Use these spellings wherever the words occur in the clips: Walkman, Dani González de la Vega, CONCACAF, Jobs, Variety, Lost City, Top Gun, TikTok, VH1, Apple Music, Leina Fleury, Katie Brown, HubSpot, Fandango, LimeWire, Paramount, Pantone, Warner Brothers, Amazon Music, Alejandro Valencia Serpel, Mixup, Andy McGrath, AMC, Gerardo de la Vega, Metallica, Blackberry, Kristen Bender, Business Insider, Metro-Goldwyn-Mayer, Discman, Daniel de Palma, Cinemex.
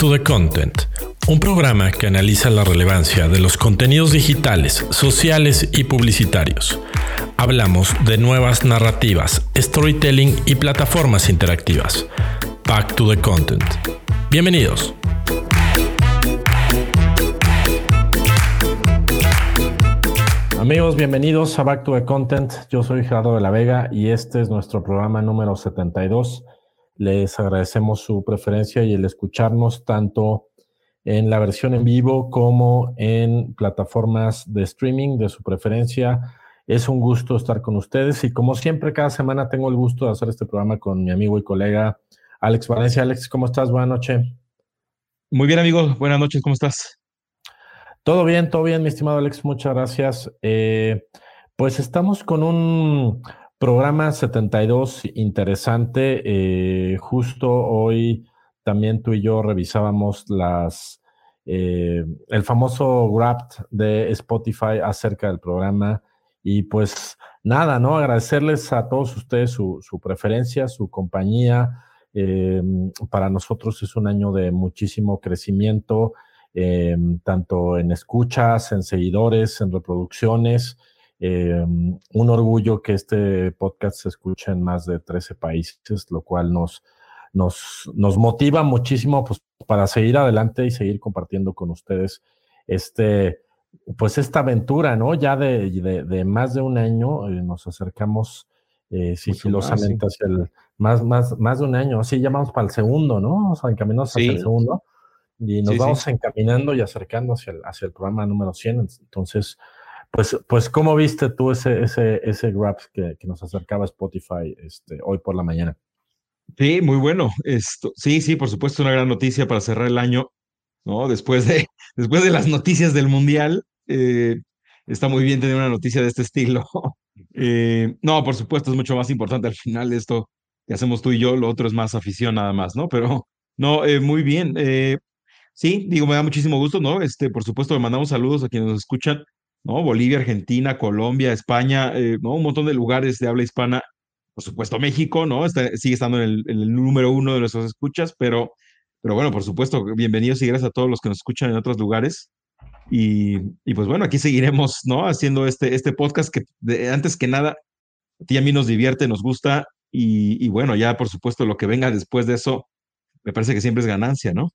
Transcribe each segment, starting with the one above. to the Content, un programa que analiza la relevancia de los contenidos digitales, sociales y publicitarios. Hablamos de nuevas narrativas, storytelling y plataformas interactivas. Back to the Content. Bienvenidos. Amigos, bienvenidos a Back to the Content. Yo soy Gerardo de la Vega y este es nuestro programa número 72. Les agradecemos su preferencia y el escucharnos tanto en la versión en vivo como en plataformas de streaming de su preferencia. Es un gusto estar con ustedes y como siempre, cada semana tengo el gusto de hacer este programa con mi amigo y colega Alex Valencia. Alex, ¿cómo estás? Buenas noches. Muy bien, amigos. Buenas noches. ¿Cómo estás? Todo bien, mi estimado Alex, muchas gracias. Pues estamos con un programa 72 interesante. Justo hoy también tú y yo revisábamos el famoso Wrapped de Spotify acerca del programa. Y pues nada, ¿no? Agradecerles a todos ustedes su preferencia, su compañía. Para nosotros es un año de muchísimo crecimiento. Tanto en escuchas, en seguidores, en reproducciones. Un orgullo que este podcast se escuche en más de 13 países, lo cual nos motiva muchísimo, pues, para seguir adelante y seguir compartiendo con ustedes esta aventura, ¿no? Ya de más de un año nos acercamos sigilosamente hacia el más de un año. Así ya vamos para el segundo, ¿no? O sea, encaminados hacia el segundo. Y nos vamos encaminando y acercando hacia el programa número 100. Entonces, pues ¿cómo viste tú ese grab que nos acercaba Spotify hoy por la mañana? Sí, muy bueno. Sí, por supuesto, una gran noticia para cerrar el año, ¿no? Después de las noticias del Mundial, está muy bien tener una noticia de este estilo. No, por supuesto, es mucho más importante al final esto que hacemos tú y yo. Lo otro es más afición nada más, ¿no? Pero, no, muy bien. Sí, digo, me da muchísimo gusto, ¿no? Por supuesto, le mandamos saludos a quienes nos escuchan, ¿no? Bolivia, Argentina, Colombia, España, ¿no? Un montón de lugares de habla hispana. Por supuesto, México, ¿no? Sigue estando en el número 1 de nuestras escuchas, pero bueno, por supuesto, bienvenidos y gracias a todos los que nos escuchan en otros lugares. Y pues bueno, aquí seguiremos, ¿no? Haciendo este podcast que antes que nada, a ti y a mí nos divierte, nos gusta, y bueno, ya por supuesto, lo que venga después de eso, me parece que siempre es ganancia, ¿no?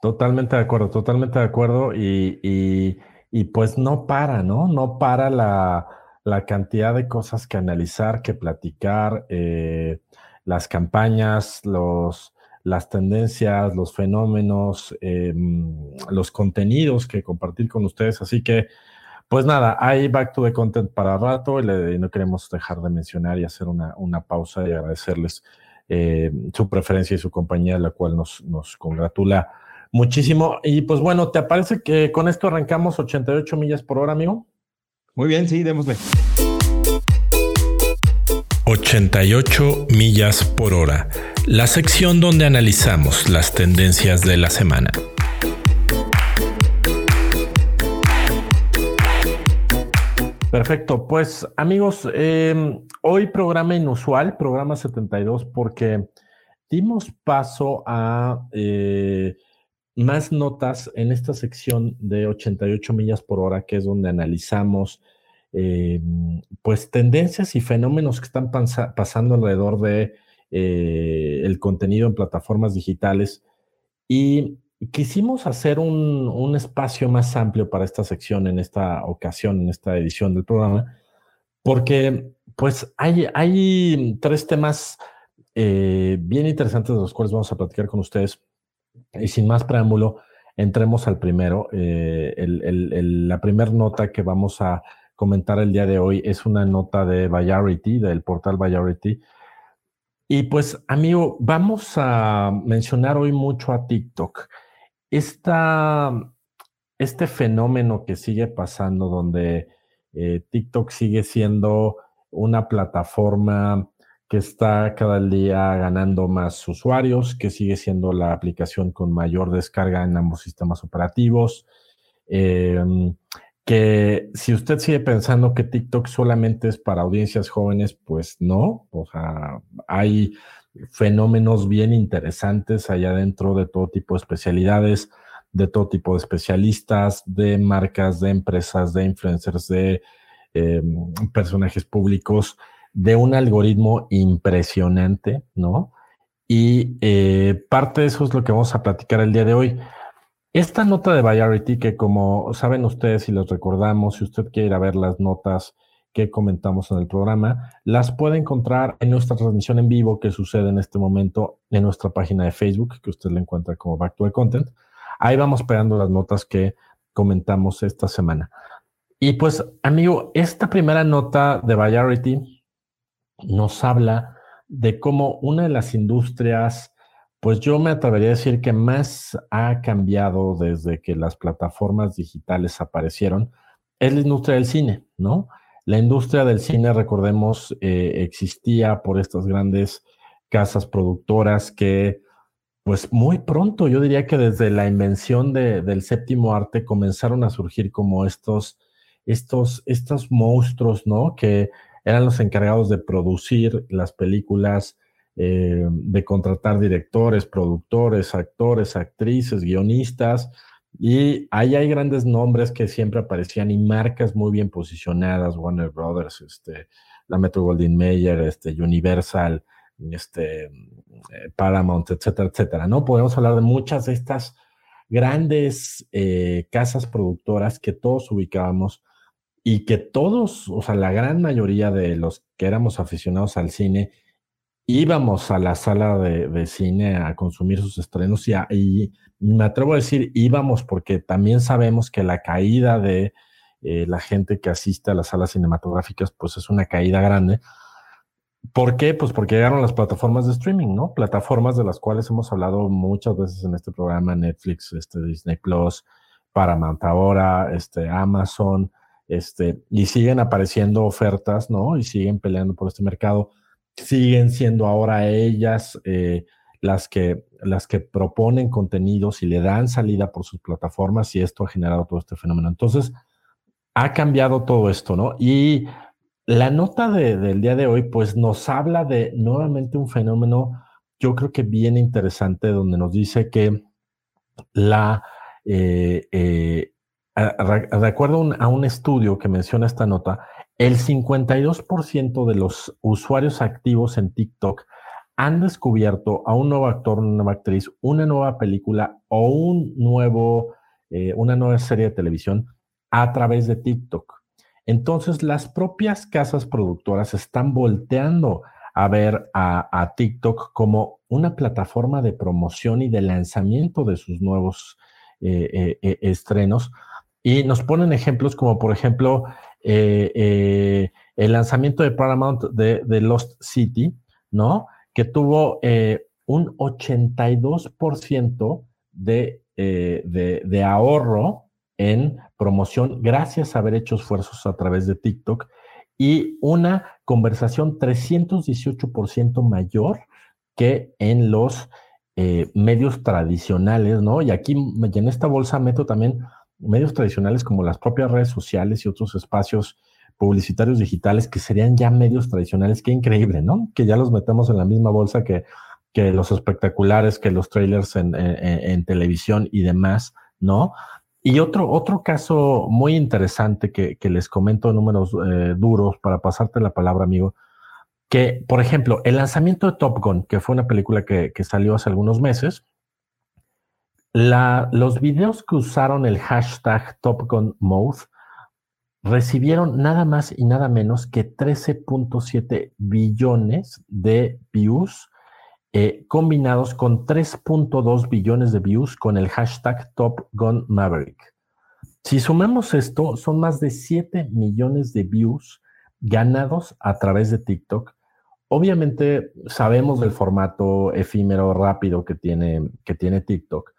Totalmente de acuerdo. Y pues no para, ¿no? No para la cantidad de cosas que analizar, que platicar, las campañas, las tendencias, los fenómenos, los contenidos que compartir con ustedes. Así que, pues nada, hay Back to the Content para rato y no queremos dejar de mencionar y hacer una pausa y agradecerles su preferencia y su compañía, la cual nos congratula muchísimo. Y pues bueno, ¿te parece que con esto arrancamos 88 millas por hora, amigo? Muy bien, sí, démosle. 88 millas por hora, la sección donde analizamos las tendencias de la semana. Perfecto, pues amigos, hoy programa inusual, programa 72, porque dimos paso a... más notas en esta sección de 88 millas por hora, que es donde analizamos pues tendencias y fenómenos que están pasando alrededor de el contenido en plataformas digitales. Y quisimos hacer un espacio más amplio para esta sección en esta ocasión, en esta edición del programa, porque pues hay tres temas bien interesantes de los cuales vamos a platicar con ustedes. Y sin más preámbulo, entremos al primero. La primera nota que vamos a comentar el día de hoy es una nota de Variety, del portal Variety. Y pues, amigo, vamos a mencionar hoy mucho a TikTok. Este fenómeno que sigue pasando, donde TikTok sigue siendo una plataforma que está cada día ganando más usuarios, que sigue siendo la aplicación con mayor descarga en ambos sistemas operativos, que si usted sigue pensando que TikTok solamente es para audiencias jóvenes, pues no. O sea, hay fenómenos bien interesantes allá dentro de todo tipo de especialidades, de todo tipo de especialistas, de marcas, de empresas, de influencers, de personajes públicos, de un algoritmo impresionante, ¿no? Y parte de eso es lo que vamos a platicar el día de hoy. Esta nota de Variety, que como saben ustedes y les recordamos, si usted quiere ir a ver las notas que comentamos en el programa, las puede encontrar en nuestra transmisión en vivo que sucede en este momento en nuestra página de Facebook, que usted la encuentra como Back to the Content. Ahí vamos pegando las notas que comentamos esta semana. Y pues, amigo, esta primera nota de Variety nos habla de cómo una de las industrias, pues yo me atrevería a decir que más ha cambiado desde que las plataformas digitales aparecieron, es la industria del cine, ¿no? La industria del cine, recordemos, existía por estas grandes casas productoras que, pues muy pronto, yo diría que desde la invención del séptimo arte comenzaron a surgir como estos monstruos, ¿no? Que eran los encargados de producir las películas, de contratar directores, productores, actores, actrices, guionistas, y ahí hay grandes nombres que siempre aparecían y marcas muy bien posicionadas, Warner Brothers, la Metro-Goldwyn-Mayer, Universal, Paramount, etcétera, etcétera, ¿no? Podemos hablar de muchas de estas grandes casas productoras que todos ubicábamos y que todos, o sea, la gran mayoría de los que éramos aficionados al cine, íbamos a la sala de cine a consumir sus estrenos y me atrevo a decir íbamos porque también sabemos que la caída de la gente que asiste a las salas cinematográficas, pues es una caída grande. ¿Por qué? Pues porque llegaron las plataformas de streaming, ¿no? Plataformas de las cuales hemos hablado muchas veces en este programa, Netflix, Disney+, Paramount ahora, Amazon, y siguen apareciendo ofertas, ¿no? Y siguen peleando por este mercado. Siguen siendo ahora ellas las que proponen contenidos y le dan salida por sus plataformas y esto ha generado todo este fenómeno. Entonces, ha cambiado todo esto, ¿no? Y la nota del día de hoy, pues, nos habla de nuevamente un fenómeno, yo creo que bien interesante, donde nos dice que de acuerdo a un estudio que menciona esta nota, el 52% de los usuarios activos en TikTok han descubierto a un nuevo actor, una nueva actriz, una nueva película o una nueva serie de televisión a través de TikTok. Entonces, las propias casas productoras están volteando a ver a TikTok como una plataforma de promoción y de lanzamiento de sus nuevos estrenos. Y nos ponen ejemplos como, por ejemplo, el lanzamiento de Paramount de Lost City, ¿no? Que tuvo un 82% de ahorro en promoción gracias a haber hecho esfuerzos a través de TikTok y una conversación 318% mayor que en los medios tradicionales, ¿no? Y aquí en esta bolsa meto también medios tradicionales como las propias redes sociales y otros espacios publicitarios digitales que serían ya medios tradicionales. Qué increíble, ¿no? Que ya los metemos en la misma bolsa que los espectaculares, que los trailers en televisión y demás, ¿no? Y otro caso muy interesante que les comento, números duros, para pasarte la palabra, amigo, que, por ejemplo, el lanzamiento de Top Gun, que fue una película que salió hace algunos meses, los videos que usaron el hashtag Top Gun Mode recibieron nada más y nada menos que 13.7 billones de views combinados con 3.2 billones de views con el hashtag Top Gun Maverick. Si sumamos esto, son más de 7 millones de views ganados a través de TikTok. Obviamente sabemos del formato efímero rápido que tiene TikTok,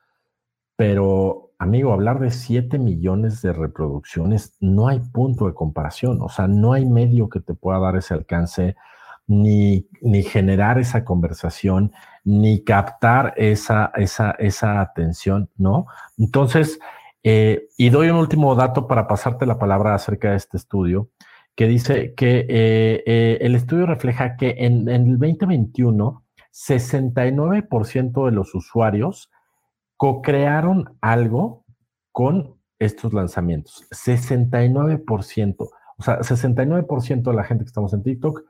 pero, amigo, hablar de 7 millones de reproducciones, no hay punto de comparación. O sea, no hay medio que te pueda dar ese alcance, ni generar esa conversación, ni captar esa atención, ¿no? Entonces, y doy un último dato para pasarte la palabra acerca de este estudio, que dice que el estudio refleja que en el 2021 69% de los usuarios co-crearon algo con estos lanzamientos. 69%. O sea, 69% de la gente que estamos en TikTok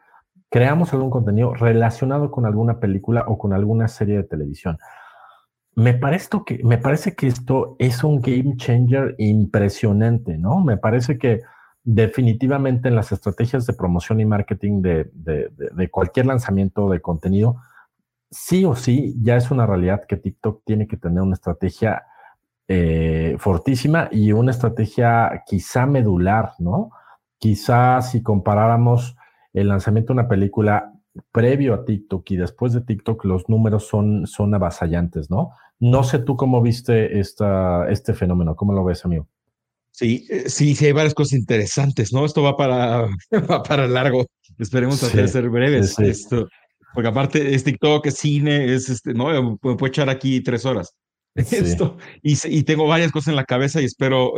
creamos algún contenido relacionado con alguna película o con alguna serie de televisión. Me parece que esto es un game changer impresionante, ¿no? Me parece que definitivamente en las estrategias de promoción y marketing de cualquier lanzamiento de contenido, sí o sí, ya es una realidad que TikTok tiene que tener una estrategia fortísima y una estrategia quizá medular, ¿no? Quizá si comparáramos el lanzamiento de una película previo a TikTok y después de TikTok, los números son avasallantes, ¿no? No sé tú cómo viste este fenómeno, ¿cómo lo ves, amigo? Sí, hay varias cosas interesantes, ¿no? Esto va para largo. Esperemos hacer ser breves. Sí. Esto, porque aparte es TikTok, es cine, es ¿no? Puedo echar aquí 3 horas. Sí. Esto. Y tengo varias cosas en la cabeza y espero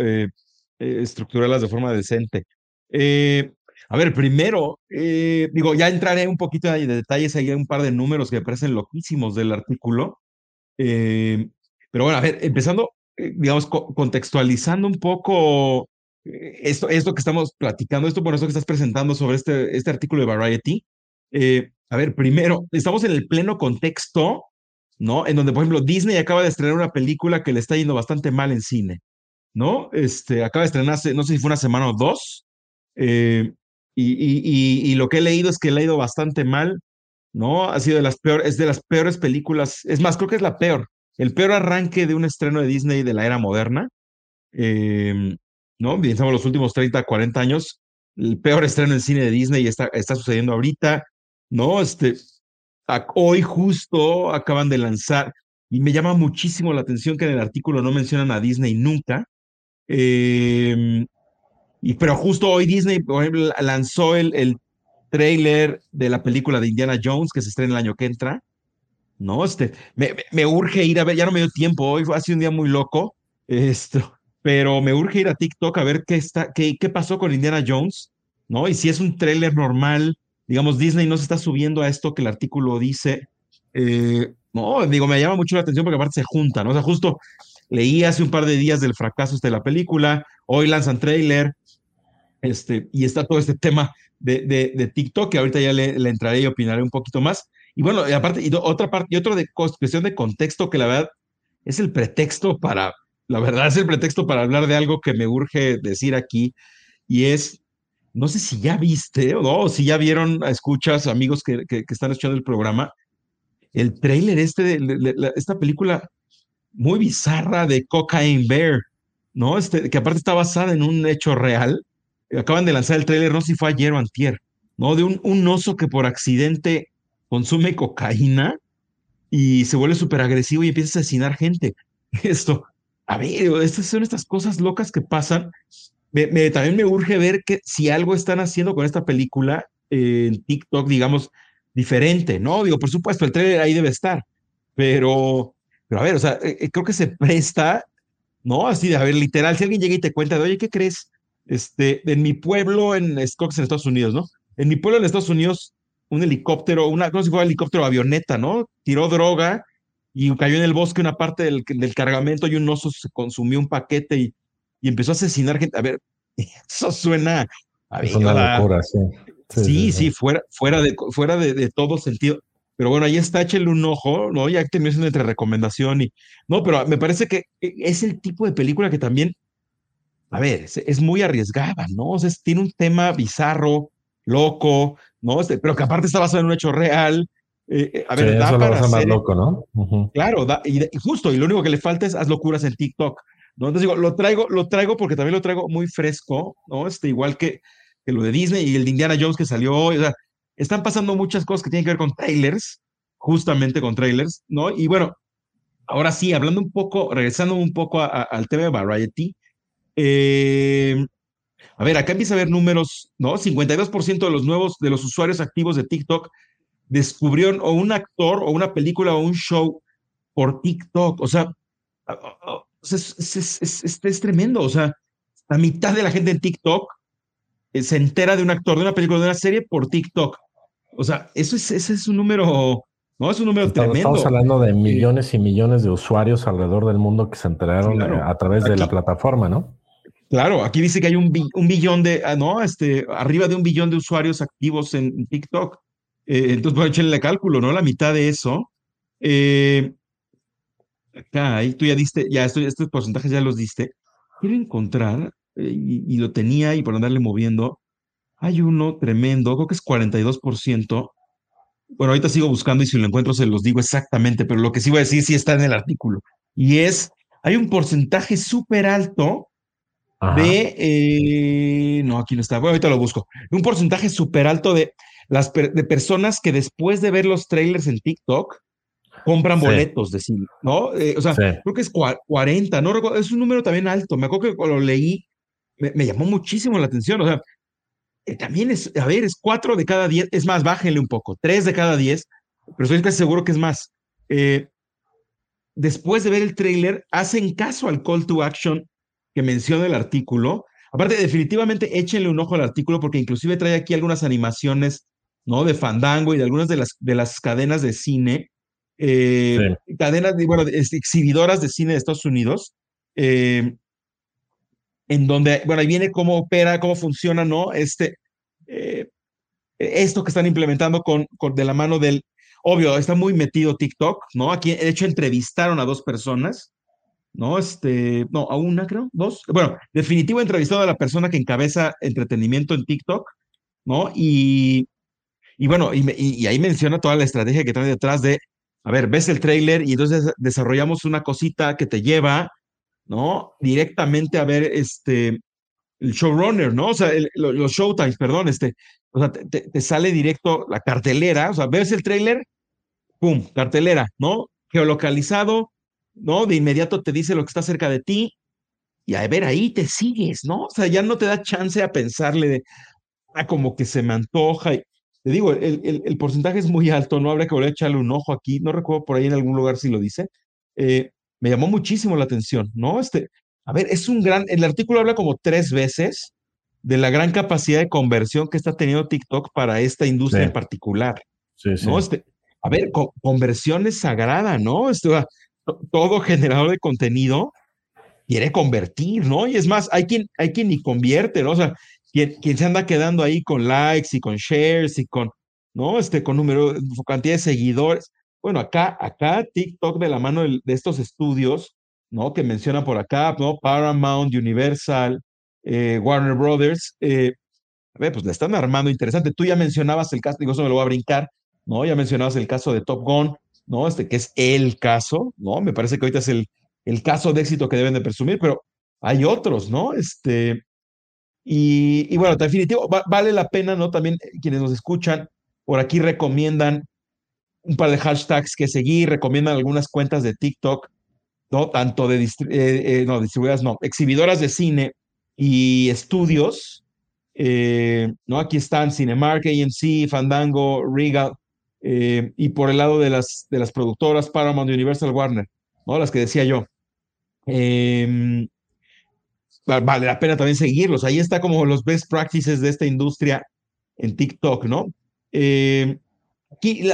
estructurarlas de forma decente. A ver, primero, ya entraré un poquito de detalles. Hay un par de números que me parecen loquísimos del artículo. Pero bueno, a ver, empezando... digamos, contextualizando un poco esto que estamos platicando, esto que estás presentando sobre este artículo de Variety. A ver, primero, estamos en el pleno contexto, ¿no? En donde, por ejemplo, Disney acaba de estrenar una película que le está yendo bastante mal en cine, ¿no? Acaba de estrenarse, no sé si fue una semana o 2, y lo que he leído es que le ha ido bastante mal, ¿no? Ha sido de las peores películas, es más, creo que es la peor. El peor arranque de un estreno de Disney de la era moderna, ¿no? Pensamos los últimos 30, 40 años, el peor estreno en cine de Disney está sucediendo ahorita, ¿no? Hoy justo acaban de lanzar, y me llama muchísimo la atención que en el artículo no mencionan a Disney nunca, pero justo hoy Disney, por ejemplo, lanzó el tráiler de la película de Indiana Jones, que se estrena el año que entra. No, me urge ir a ver, ya no me dio tiempo, hoy ha sido un día muy loco, pero me urge ir a TikTok a ver qué pasó con Indiana Jones, ¿no? Y si es un tráiler normal, digamos, Disney no se está subiendo a esto que el artículo dice, me llama mucho la atención porque aparte se juntan, ¿no? O sea, justo leí hace un par de días del fracaso de la película, hoy lanzan tráiler, y está todo este tema de TikTok, que ahorita ya le entraré y opinaré un poquito más. Y bueno, y otra cuestión de contexto que la verdad es el pretexto para, hablar de algo que me urge decir aquí, y es, no sé si ya viste o si ya vieron, escuchas, amigos que están escuchando el programa, el tráiler esta película muy bizarra de Cocaine Bear, ¿no? Que aparte está basada en un hecho real. Acaban de lanzar el tráiler, no sé si fue ayer o antier, ¿no? De un oso que por accidente consume cocaína y se vuelve súper agresivo y empieza a asesinar gente. Estas son estas cosas locas que pasan. También me urge ver que si algo están haciendo con esta película en TikTok, digamos, diferente, ¿no? Digo, por supuesto, el trailer ahí debe estar, pero a ver, o sea, creo que se presta, ¿no? Así de, a ver, literal, si alguien llega y te cuenta de, oye, ¿qué crees? En mi pueblo, en Estados Unidos, ¿no? En mi pueblo, en Estados Unidos, un helicóptero, no sé si fue un helicóptero o avioneta, ¿no? Tiró droga y cayó en el bosque una parte del cargamento y un oso se consumió un paquete y empezó a asesinar gente. A ver, eso suena... Es una locura, sí. Sí, fuera de todo sentido. Pero bueno, ahí está, échale un ojo, ¿no? Ya que me hacen entre recomendación y... No, pero me parece que es el tipo de película que también, a ver, es muy arriesgada, ¿no? O sea, tiene un tema bizarro, loco, ¿no? Pero que aparte está basado en un hecho real. A ver, sí, da eso para hacer más loco, ¿no? Uh-huh. Claro, y lo único que le falta es haz locuras en TikTok, ¿no? Entonces digo, lo traigo porque también lo traigo muy fresco, ¿no? Igual que lo de Disney y el de Indiana Jones que salió hoy. O sea, están pasando muchas cosas que tienen que ver con trailers, justamente con trailers, ¿no? Y bueno, ahora sí, regresando un poco al tema de Variety, a ver, acá empieza a haber números, ¿no? 52% de los usuarios activos de TikTok descubrieron o un actor o una película o un show por TikTok. O sea, es tremendo. O sea, la mitad de la gente en TikTok se entera de un actor, de una película, de una serie por TikTok. O sea, ese es un número No, es un número tremendo. Estamos hablando de millones y millones de usuarios alrededor del mundo que se enteraron a través de la plataforma, ¿no? Claro, aquí dice que hay un billón de, arriba de 1 billón de usuarios activos en TikTok. Entonces, bueno, échenle cálculo, ¿no? La mitad de eso. Acá, ahí tú ya diste, estos porcentajes ya los diste. Quiero encontrar, y lo tenía, y por andarle moviendo, hay uno tremendo, creo que es 42%. Bueno, ahorita sigo buscando y si lo encuentro se los digo exactamente, pero lo que sí voy a decir sí está en el artículo. Y es, hay un porcentaje súper alto no, aquí no está. Bueno, ahorita lo busco. Un porcentaje súper alto de personas que después de ver los trailers en TikTok compran boletos de cine, ¿no? Creo que es 40, no recuerdo, es un número también alto. Me acuerdo que cuando lo leí me llamó muchísimo la atención. O sea, también es, a ver, es 4 de cada 10, es más, bájenle un poco, 3 de cada 10, pero estoy casi seguro que es más. Después de ver el trailer, hacen caso al call to action que menciona el artículo. Aparte, definitivamente échenle un ojo al artículo porque inclusive trae aquí algunas animaciones, ¿no? De Fandango y de algunas de las cadenas de cine, exhibidoras de cine de Estados Unidos, en donde, bueno, ahí viene cómo opera, cómo funciona, ¿no? Esto que están implementando de la mano del, obvio, está muy metido TikTok, ¿no? Aquí, de hecho, entrevistaron a 2 personas, ¿no? A una, creo, 2. Bueno, definitivo entrevistado a la persona que encabeza entretenimiento en TikTok, ¿no? Y bueno, y ahí menciona toda la estrategia que trae detrás de, a ver, ves el tráiler y entonces desarrollamos una cosita que te lleva, ¿no? Directamente a ver el showrunner, ¿no? O sea, los showtimes, perdón, o sea, te sale directo la cartelera, o sea, ves el tráiler, pum, cartelera, ¿no? Geolocalizado, ¿no? De inmediato te dice lo que está cerca de ti y a ver, ahí te sigues, ¿no? O sea, ya no te da chance a pensarle como que se me antoja. Y te digo, el porcentaje es muy alto, ¿no? Habría que volver a echarle un ojo aquí, no recuerdo por ahí en algún lugar si lo dice. Me llamó muchísimo la atención, ¿no? A ver, el artículo habla como 3 veces de la gran capacidad de conversión que está teniendo TikTok para esta industria en particular. Sí, sí. ¿No? A ver, conversión es sagrada, ¿no? Todo generador de contenido quiere convertir, ¿no? Y es más, hay quien ni convierte, ¿no? O sea, quien se anda quedando ahí con likes y con shares y con, ¿no? Con número, cantidad de seguidores. Bueno, acá TikTok de la mano de estos estudios, ¿no? Que menciona por acá, ¿no? Paramount, Universal, Warner Brothers. A ver, pues le están armando interesante. Tú ya mencionabas el caso, digo, eso me lo voy a brincar, ¿no? Ya mencionabas el caso de Top Gun, ¿no? Que es el caso, ¿no? Me parece que ahorita es el caso de éxito que deben de presumir, pero hay otros, ¿no? Y bueno, definitivo, vale la pena, ¿no? También quienes nos escuchan por aquí recomiendan un par de hashtags que seguir, recomiendan algunas cuentas de TikTok, ¿no? Tanto de distribuidoras, no, exhibidoras de cine y estudios, ¿no? Aquí están Cinemark, AMC, Fandango, Regal, y por el lado de las productoras Paramount, Universal, Warner, ¿no? Las que decía yo. Vale la pena también seguirlos. Ahí está como los best practices de esta industria en TikTok, ¿no? Aquí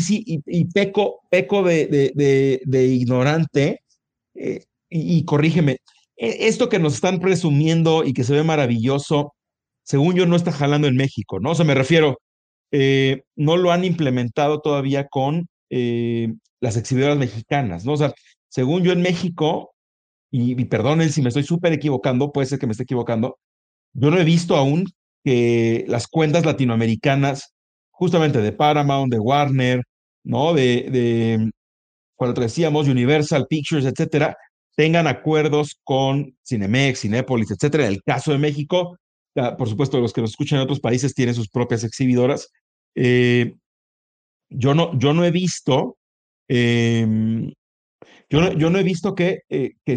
sí, y peco de ignorante, y corrígeme, esto que nos están presumiendo y que se ve maravilloso, según yo no está jalando en México, ¿no? O sea, me refiero... no lo han implementado todavía con las exhibidoras mexicanas, ¿no? O sea, según yo en México, y perdonen si me estoy súper equivocando, puede ser que me esté equivocando, yo no he visto aún que las cuentas latinoamericanas, justamente de Paramount, de Warner, ¿no? Cuando decíamos Universal Pictures, etcétera, tengan acuerdos con Cinemex, Cinépolis, etcétera. En el caso de México, por supuesto, los que nos escuchan en otros países tienen sus propias exhibidoras. Yo no he visto, yo no he visto que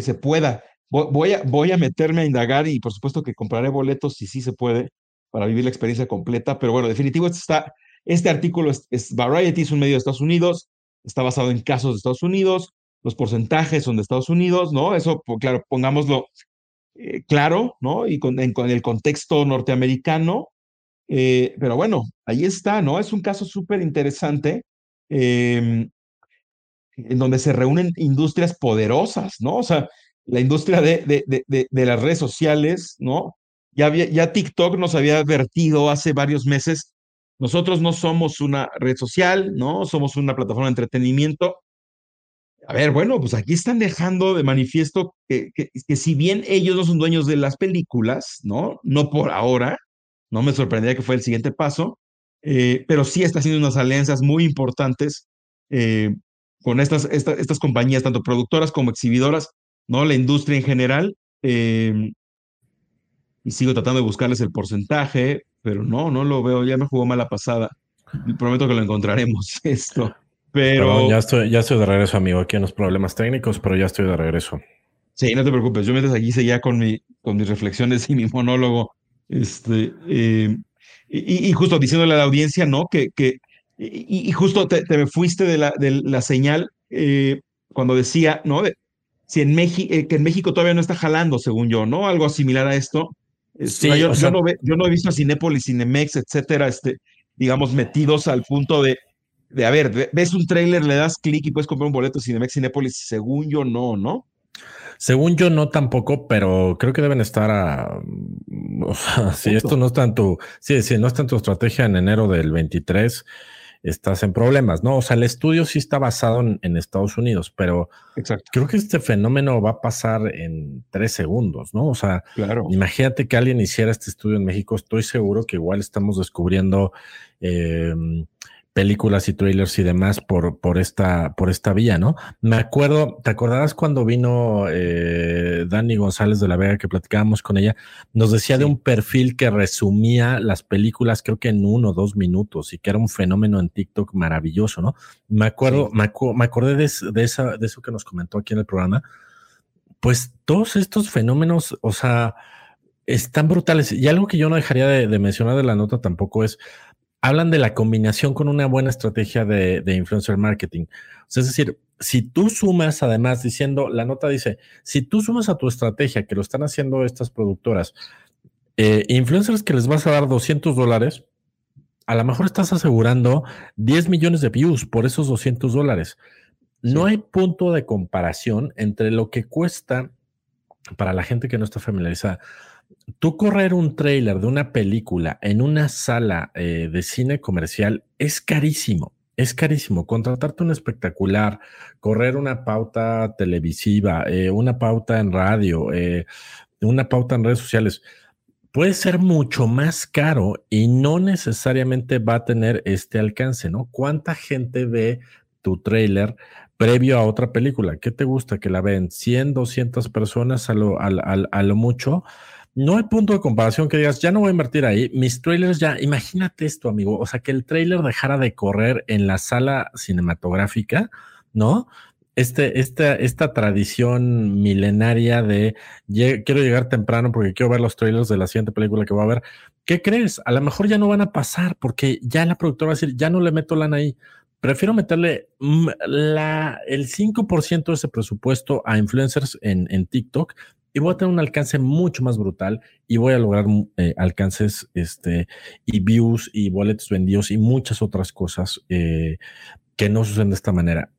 se pueda. Voy a meterme a indagar y por supuesto que compraré boletos si sí se puede para vivir la experiencia completa. Pero bueno, definitivo, este artículo es Variety, es un medio de Estados Unidos, está basado en casos de Estados Unidos, los porcentajes son de Estados Unidos, ¿no? Eso, claro, pongámoslo claro, ¿no? Y con el contexto norteamericano. Pero bueno, ahí está, ¿no? Es un caso súper interesante eh, en donde se reúnen industrias poderosas, ¿no? O sea, la industria de las redes sociales, ¿no? Ya TikTok nos había advertido hace varios meses, nosotros no somos una red social, ¿no? Somos una plataforma de entretenimiento. A ver, bueno, pues aquí están dejando de manifiesto que si bien ellos no son dueños de las películas, ¿no? No por ahora, no me sorprendería que fue el siguiente paso, pero sí está haciendo unas alianzas muy importantes con estas compañías, tanto productoras como exhibidoras, ¿no? La industria en general, y sigo tratando de buscarles el porcentaje, pero no lo veo, ya me jugó mala pasada. Prometo que lo encontraremos esto. Pero perdón, ya estoy de regreso, amigo. Aquí en los problemas técnicos, pero ya estoy de regreso. Sí, no te preocupes. Yo mientras aquí seguía con mis reflexiones y mi monólogo. Y justo diciéndole a la audiencia, ¿no? Y justo te fuiste de la señal cuando decía, ¿no? Que en México todavía no está jalando, según yo, ¿no? Algo similar a esto. Sí, yo no he visto a Cinépolis, Cinemex, etcétera, digamos, metidos al punto de a ver, ves un tráiler, le das clic y puedes comprar un boleto Cinemex, Cinépolis, según yo no. Según yo no tampoco, pero creo que deben estar a... O sea, si esto no está en tu... Si no está en tu estrategia en enero del 23, estás en problemas, ¿no? O sea, el estudio sí está basado en Estados Unidos, pero exacto. Creo que este fenómeno va a pasar en 3 segundos, ¿no? O sea, claro. Imagínate que alguien hiciera este estudio en México, estoy seguro que igual estamos descubriendo... películas y trailers y demás por esta vía, ¿no? Me acuerdo, ¿te acordarás cuando vino Dani González de la Vega, que platicábamos con ella? Nos decía sí. De un perfil que resumía las películas creo que en 1 o 2 minutos y que era un fenómeno en TikTok maravilloso, ¿no? Me acuerdo, sí. Me acordé de eso que nos comentó aquí en el programa. Pues todos estos fenómenos, o sea, están brutales. Y algo que yo no dejaría de mencionar de la nota tampoco es... Hablan de la combinación con una buena estrategia de influencer marketing. O sea, es decir, si tú sumas, además, diciendo, la nota dice, si tú sumas a tu estrategia, que lo están haciendo estas productoras, influencers que les vas a dar $200, a lo mejor estás asegurando 10 millones de views por esos $200. No hay punto de comparación entre lo que cuesta, para la gente que no está familiarizada, tú correr un tráiler de una película en una sala de cine comercial es carísimo, es carísimo. Contratarte un espectacular, correr una pauta televisiva, una pauta en radio, una pauta en redes sociales, puede ser mucho más caro y no necesariamente va a tener este alcance, ¿no? ¿Cuánta gente ve tu tráiler previo a otra película? ¿Qué te gusta? Que la ven 100, 200 personas a lo mucho. No hay punto de comparación que digas, ya no voy a invertir ahí. Mis trailers ya, imagínate esto, amigo. O sea, que el trailer dejara de correr en la sala cinematográfica, ¿no? Esta tradición milenaria de quiero llegar temprano porque quiero ver los trailers de la siguiente película que voy a ver. ¿Qué crees? A lo mejor ya no van a pasar porque ya la productora va a decir, ya no le meto lana ahí. Prefiero meterle el 5% de ese presupuesto a influencers en TikTok. Y voy a tener un alcance mucho más brutal y voy a lograr alcances y views y boletos vendidos y muchas otras cosas que no suceden de esta manera.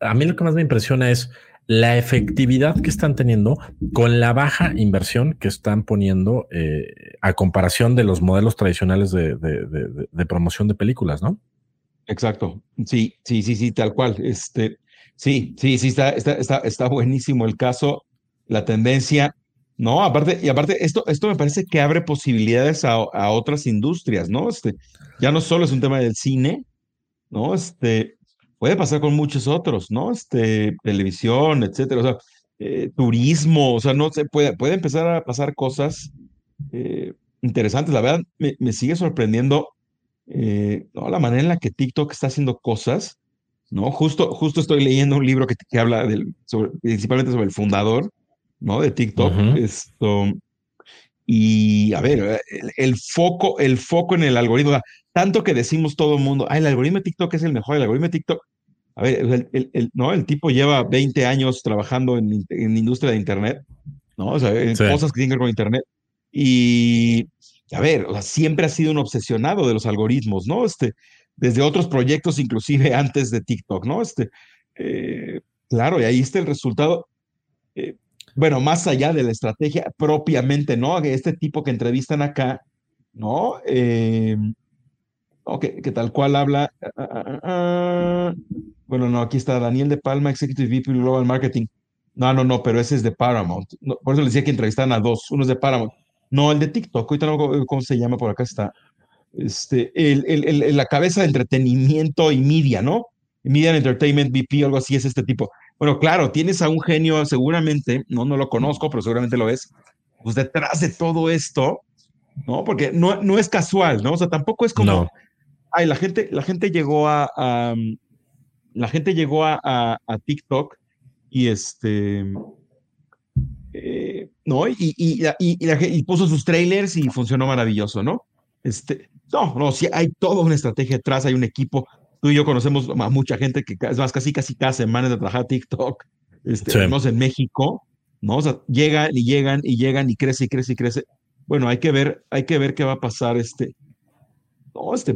A mí lo que más me impresiona es la efectividad que están teniendo con la baja inversión que están poniendo a comparación de los modelos tradicionales de promoción de películas, ¿no? Exacto. Sí, tal cual. Sí, está buenísimo el caso. La tendencia, ¿no? Aparte, esto me parece que abre posibilidades a otras industrias, ¿no? Ya no solo es un tema del cine, ¿no? Puede pasar con muchos otros, ¿no? Televisión, etcétera, o sea, turismo, o sea, no se puede empezar a pasar cosas interesantes. La verdad, me sigue sorprendiendo ¿no? la manera en la que TikTok está haciendo cosas, ¿no? Justo estoy leyendo un libro que habla principalmente sobre el fundador, ¿no? De TikTok. Uh-huh. Y a ver, el foco en el algoritmo, o sea, tanto que decimos todo el mundo, el algoritmo de TikTok es el mejor, el algoritmo de TikTok. A ver, ¿no? El tipo lleva 20 años trabajando en industria de internet, ¿no? O sea, en cosas que tienen que ver con internet. Y a ver, o sea, siempre ha sido un obsesionado de los algoritmos, ¿no? desde otros proyectos, inclusive antes de TikTok, ¿no? Claro, y ahí está el resultado. Bueno, más allá de la estrategia propiamente, ¿no? Este tipo que entrevistan acá, ¿no? Que tal cual habla... Bueno, no, aquí está Daniel de Palma, Executive VP Global Marketing. No, pero ese es de Paramount. No, por eso les decía que entrevistan a dos. Uno es de Paramount. No, el de TikTok. Ahorita no, ¿cómo se llama? Por acá está. La cabeza de entretenimiento y media, ¿no? Media and Entertainment VP, algo así es este tipo. Bueno, claro, tienes a un genio seguramente, no lo conozco, pero seguramente lo es, pues detrás de todo esto, ¿no? Porque no es casual, ¿no? O sea, tampoco es como... No. Ay, la gente llegó a la gente llegó a TikTok y ¿no? Y puso sus trailers y funcionó maravilloso, ¿no? Sí, hay toda una estrategia detrás, hay un equipo. Tú y yo conocemos a mucha gente que es más casi cada semana de trabajar TikTok, sí. En México, ¿no? O sea, llegan y crece. Bueno, hay que ver qué va a pasar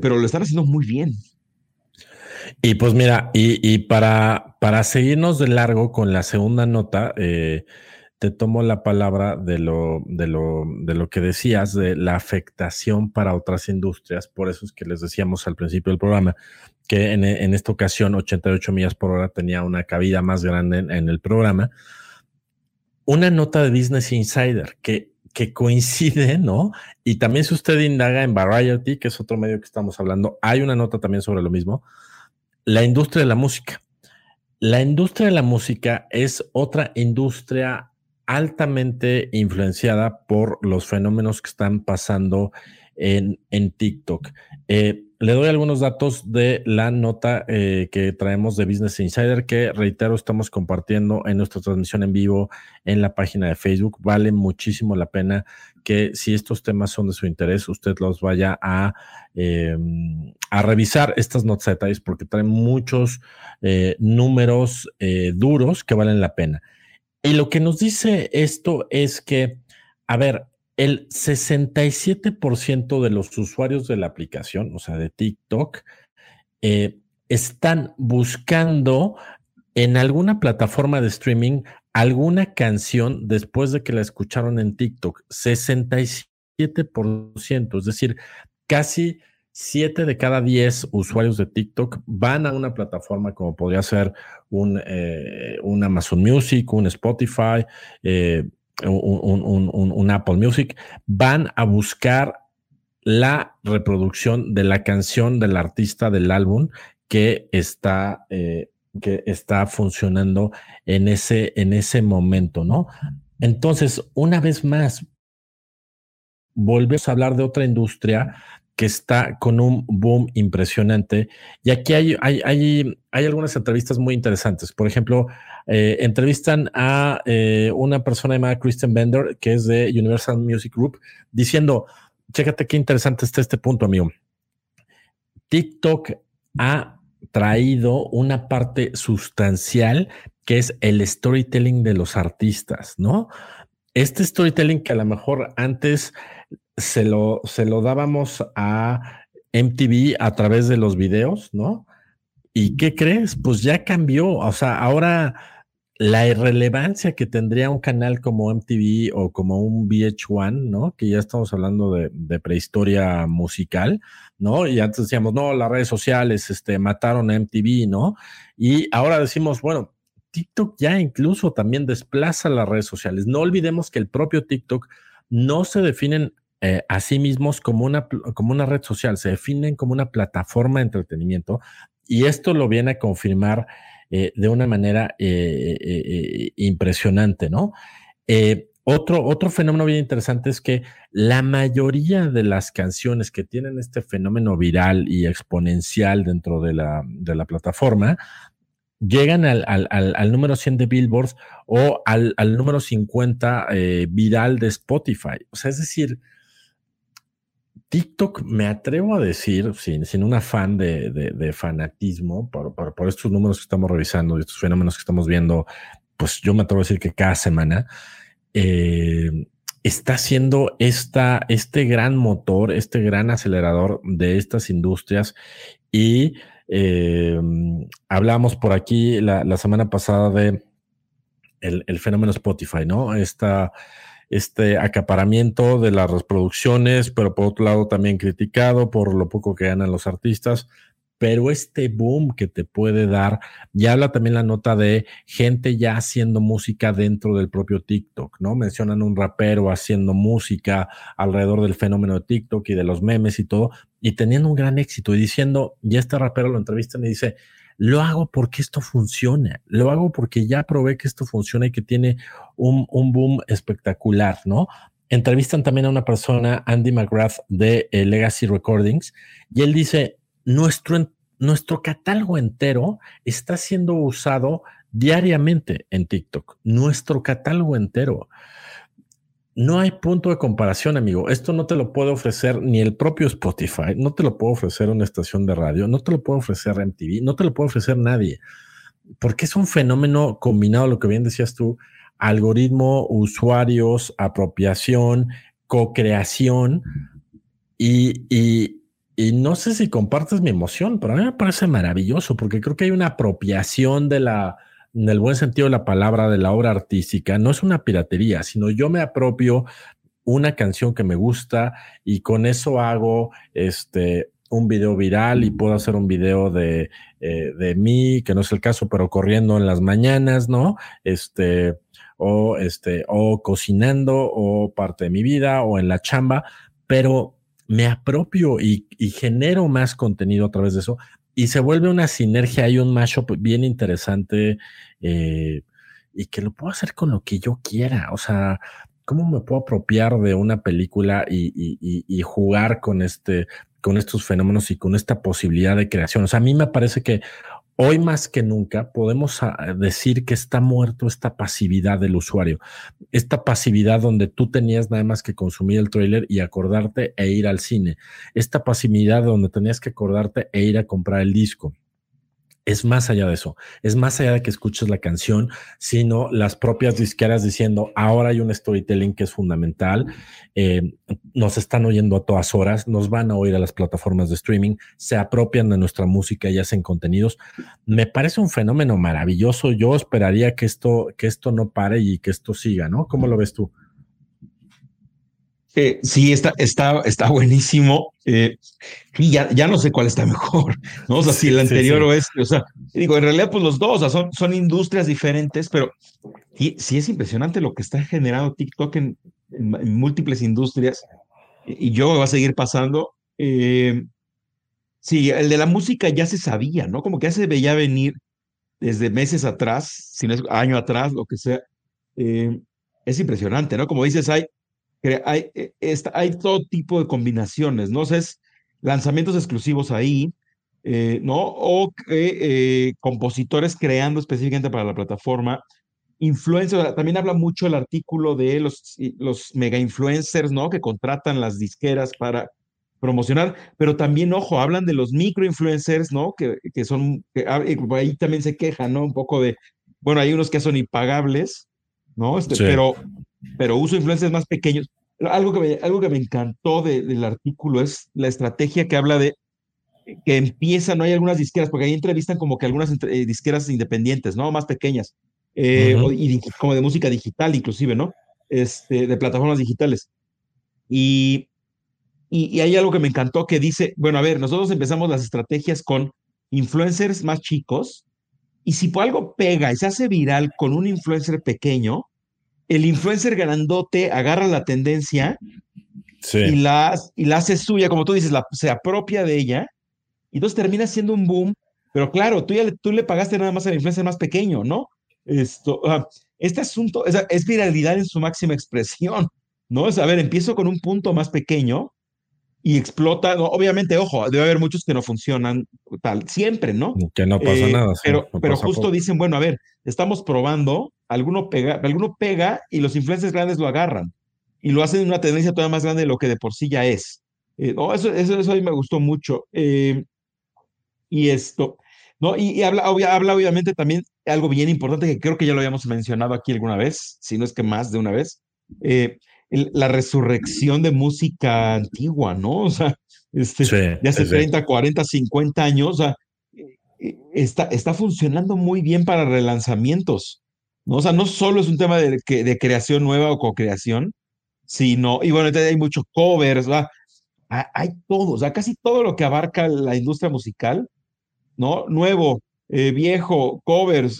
pero lo están haciendo muy bien. Y pues mira, y para seguirnos de largo con la segunda nota, te tomo la palabra de lo que decías de la afectación para otras industrias. Por eso es que les decíamos al principio del programa que en esta ocasión 88 millas por hora tenía una cabida más grande en el programa. Una nota de Business Insider que coincide, ¿no? Y también si usted indaga en Variety, que es otro medio que estamos hablando, hay una nota también sobre lo mismo. La industria de la música. La industria de la música es otra industria altamente influenciada por los fenómenos que están pasando en TikTok. Le doy algunos datos de la nota que traemos de Business Insider, que reitero, estamos compartiendo en nuestra transmisión en vivo en la página de Facebook. Vale muchísimo la pena que si estos temas son de su interés, usted los vaya a revisar estas notas de detalles, porque traen muchos números duros que valen la pena. Y lo que nos dice esto es que, a ver, el 67% de los usuarios de la aplicación, o sea, de TikTok, están buscando en alguna plataforma de streaming alguna canción después de que la escucharon en TikTok. 67%, es decir, casi 7 de cada 10 usuarios de TikTok van a una plataforma como podría ser un Amazon Music, un Spotify, un Apple Music, van a buscar la reproducción de la canción del artista del álbum que está funcionando en ese momento, ¿no? Entonces, una vez más, volvemos a hablar de otra industria que está con un boom impresionante. Y aquí hay algunas entrevistas muy interesantes. Por ejemplo, entrevistan a una persona llamada Kristen Bender, que es de Universal Music Group, diciendo, chécate qué interesante está este punto, amigo. TikTok ha traído una parte sustancial que es el storytelling de los artistas, ¿no? Este storytelling que a lo mejor antes... Se lo dábamos a MTV a través de los videos, ¿no? ¿Y qué crees? Pues ya cambió. O sea, ahora la irrelevancia que tendría un canal como MTV o como un VH1, ¿no? Que ya estamos hablando de prehistoria musical, ¿no? Y antes decíamos, no, las redes sociales mataron a MTV, ¿no? Y ahora decimos, bueno, TikTok ya incluso también desplaza las redes sociales. No olvidemos que el propio TikTok no se definen a sí mismos como una red social, se definen como una plataforma de entretenimiento, y esto lo viene a confirmar de una manera impresionante, ¿no? Otro fenómeno bien interesante es que la mayoría de las canciones que tienen este fenómeno viral y exponencial dentro de la plataforma llegan al número 100 de Billboard o al número 50 viral de Spotify. O sea, es decir, TikTok, me atrevo a decir, sin un afán de fanatismo, por estos números que estamos revisando y estos fenómenos que estamos viendo, pues yo me atrevo a decir que cada semana está siendo este gran motor, este gran acelerador de estas industrias Y hablamos por aquí la semana pasada de el fenómeno Spotify, ¿no? Este acaparamiento de las reproducciones, pero por otro lado también criticado por lo poco que ganan los artistas, pero este boom que te puede dar, y habla también la nota de gente ya haciendo música dentro del propio TikTok, ¿no? Mencionan un rapero haciendo música alrededor del fenómeno de TikTok y de los memes y todo, y teniendo un gran éxito, y diciendo, ya este rapero lo entrevistan y dice, lo hago porque esto funciona, lo hago porque ya probé que esto funciona y que tiene un boom espectacular, ¿no? Entrevistan también a una persona, Andy McGrath, de Legacy Recordings, y él dice, Nuestro catálogo entero está siendo usado diariamente en TikTok. Nuestro catálogo entero. No hay punto de comparación, amigo. Esto no te lo puede ofrecer ni el propio Spotify. No te lo puede ofrecer una estación de radio. No te lo puede ofrecer MTV. No te lo puede ofrecer nadie. Porque es un fenómeno combinado, lo que bien decías tú, algoritmo, usuarios, apropiación, co-creación y no sé si compartes mi emoción, pero a mí me parece maravilloso porque creo que hay una apropiación en el buen sentido de la palabra, de la obra artística. No es una piratería, sino yo me apropio una canción que me gusta y con eso hago un video viral y puedo hacer un video de mí, que no es el caso, pero corriendo en las mañanas, ¿no? O cocinando o parte de mi vida o en la chamba, pero me apropio y genero más contenido a través de eso y se vuelve una sinergia, hay un mashup bien interesante y que lo puedo hacer con lo que yo quiera. O sea, ¿cómo me puedo apropiar de una película y jugar con estos fenómenos y con esta posibilidad de creación? O sea, a mí me parece que hoy más que nunca podemos decir que está muerto esta pasividad del usuario, esta pasividad donde tú tenías nada más que consumir el tráiler y acordarte e ir al cine, esta pasividad donde tenías que acordarte e ir a comprar el disco. Es más allá de eso, es más allá de que escuches la canción, sino las propias disqueras diciendo, ahora hay un storytelling que es fundamental, nos están oyendo a todas horas, nos van a oír a las plataformas de streaming, se apropian de nuestra música y hacen contenidos. Me parece un fenómeno maravilloso, yo esperaría que esto no pare y que esto siga, ¿no? ¿Cómo lo ves tú? Sí, está buenísimo. Y ya no sé cuál está mejor, ¿no? O sea, si el anterior o este, o sea, digo, en realidad, pues los dos, o sea, son industrias diferentes, pero sí es impresionante lo que está generando TikTok en múltiples industrias. Y yo va a seguir pasando. Sí, el de la música ya se sabía, ¿no? Como que ya se veía venir desde meses atrás, si no es año atrás, lo que sea. Es impresionante, ¿no? Como dices, hay todo tipo de combinaciones, ¿no? O sea, es lanzamientos exclusivos ahí, ¿no? O compositores creando específicamente para la plataforma. Influencers, también habla mucho el artículo de los mega influencers, ¿no? Que contratan las disqueras para promocionar, pero también, ojo, hablan de los micro influencers, ¿no? Que ahí también se quejan, ¿no? Un poco de, bueno, hay unos que son impagables, ¿no? Sí. Pero uso influencers más pequeños. Algo que me encantó del artículo es la estrategia que habla de que empiezan, no hay algunas disqueras, porque ahí entrevistan como que algunas disqueras independientes, ¿no? Más pequeñas, y como de música digital inclusive, ¿no? De plataformas digitales. Y hay algo que me encantó que dice, bueno, a ver, nosotros empezamos las estrategias con influencers más chicos, y si por algo pega y se hace viral con un influencer pequeño, el influencer grandote agarra la tendencia y la hace suya, como tú dices, se apropia de ella, y entonces termina siendo un boom, pero claro, tú le pagaste nada más al influencer más pequeño, ¿no? Este asunto es viralidad en su máxima expresión, ¿no? Es, a ver, empiezo con un punto más pequeño y explota, ¿no? Obviamente, ojo, debe haber muchos que no funcionan tal, siempre, ¿no? Que no pasa nada. Pero justo poco. Dicen, bueno, a ver, estamos probando. Alguno pega y los influencers grandes lo agarran y lo hacen una tendencia todavía más grande de lo que de por sí ya es. Eso a mí me gustó mucho. ¿No? Y habla obviamente también algo bien importante que creo que ya lo habíamos mencionado aquí alguna vez, si no es que más de una vez, la resurrección de música antigua, ¿no? O sea, de hace 30, 40, 50 años, o sea, está funcionando muy bien para relanzamientos, ¿no? O sea, no solo es un tema de creación nueva o co-creación, sino, y bueno, hay muchos covers, ¿verdad? Hay todo, o sea, casi todo lo que abarca la industria musical, ¿no? Nuevo, viejo, covers,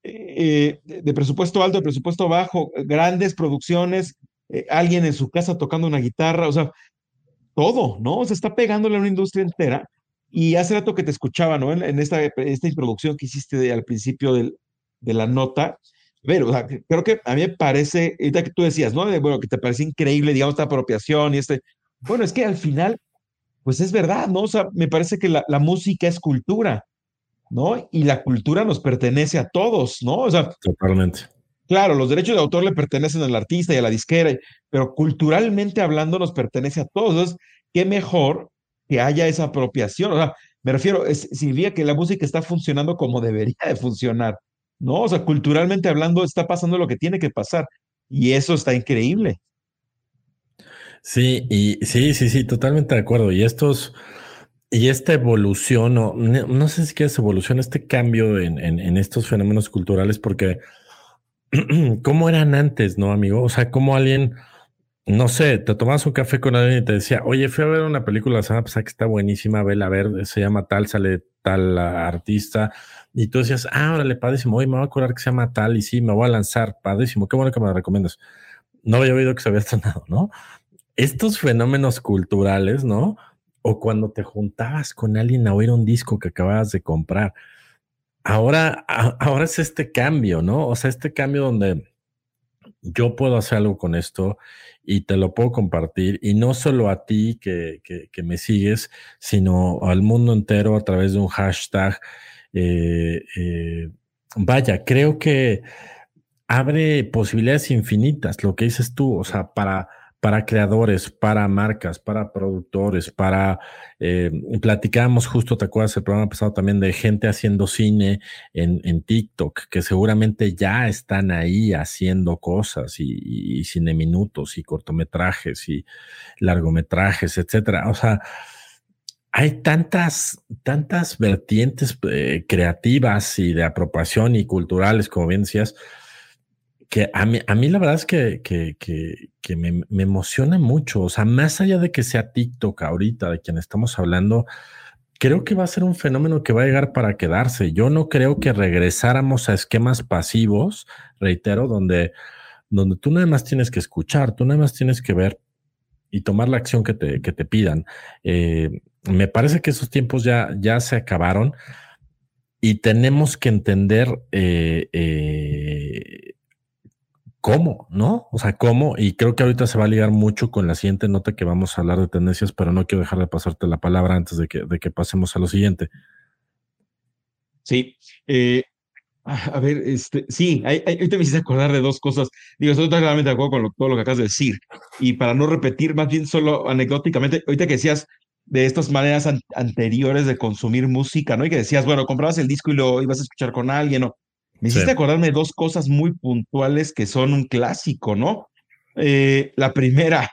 de presupuesto alto, de presupuesto bajo, grandes producciones, alguien en su casa tocando una guitarra, o sea, todo, ¿no? O sea, está pegándole a una industria entera. Y hace rato que te escuchaba, ¿no? En esta introducción que hiciste al principio de la nota, pero, o sea, creo que a mí me parece, ahorita que tú decías, ¿no? Bueno, que te parece increíble, digamos, esta apropiación y Bueno, es que al final, pues es verdad, ¿no? O sea, me parece que la música es cultura, ¿no? Y la cultura nos pertenece a todos, ¿no? O sea, totalmente. Claro, los derechos de autor le pertenecen al artista y a la disquera, pero culturalmente hablando nos pertenece a todos. Entonces, qué mejor que haya esa apropiación. O sea, me refiero, significa que la música está funcionando como debería de funcionar, ¿no? O sea, culturalmente hablando está pasando lo que tiene que pasar y eso está increíble. Sí, sí, totalmente de acuerdo. Y esta evolución, no sé si qué es evolución, este cambio en estos fenómenos culturales, porque ¿cómo eran antes, no, amigo? O sea, ¿cómo alguien, no sé, te tomabas un café con alguien y te decía, oye, fui a ver una película la semana pasada que está buenísima, vela, a ver, se llama tal, sale tal artista, y tú decías, ah, órale, padrísimo, hoy me voy a acordar que se llama tal, y sí, me voy a lanzar, padrísimo, qué bueno que me la recomiendas. No había oído que se había estrenado, ¿no? Estos fenómenos culturales, ¿no? O cuando te juntabas con alguien a oír un disco que acababas de comprar. Ahora es este cambio, ¿no? O sea, este cambio donde yo puedo hacer algo con esto y te lo puedo compartir. Y no solo a ti que me sigues, sino al mundo entero a través de un hashtag. Vaya, creo que abre posibilidades infinitas, lo que dices tú. O sea, para creadores, para marcas, para productores, platicábamos justo, ¿te acuerdas? El programa pasado también de gente haciendo cine en TikTok, que seguramente ya están ahí haciendo cosas y cineminutos y cortometrajes y largometrajes, etcétera. O sea, hay tantas vertientes creativas y de apropiación y culturales, como bien decías, que a mí la verdad es que me emociona mucho. O sea, más allá de que sea TikTok ahorita, de quien estamos hablando, creo que va a ser un fenómeno que va a llegar para quedarse. Yo no creo que regresáramos a esquemas pasivos, reitero, donde tú nada más tienes que escuchar, tú nada más tienes que ver y tomar la acción que te pidan. Me parece que esos tiempos ya se acabaron y tenemos que entender ¿cómo? ¿No? O sea, ¿cómo? Y creo que ahorita se va a ligar mucho con la siguiente nota que vamos a hablar de tendencias, pero no quiero dejar de pasarte la palabra antes de que pasemos a lo siguiente. Sí. A ver, sí, ahorita me hiciste acordar de dos cosas. Digo, estoy totalmente de acuerdo con todo lo que acabas de decir. Y para no repetir, más bien solo anecdóticamente, ahorita que decías de estas maneras anteriores de consumir música, ¿no? Y que decías, bueno, comprabas el disco y lo ibas a escuchar con alguien, ¿no? Me hiciste acordarme de dos cosas muy puntuales que son un clásico, ¿no? La primera,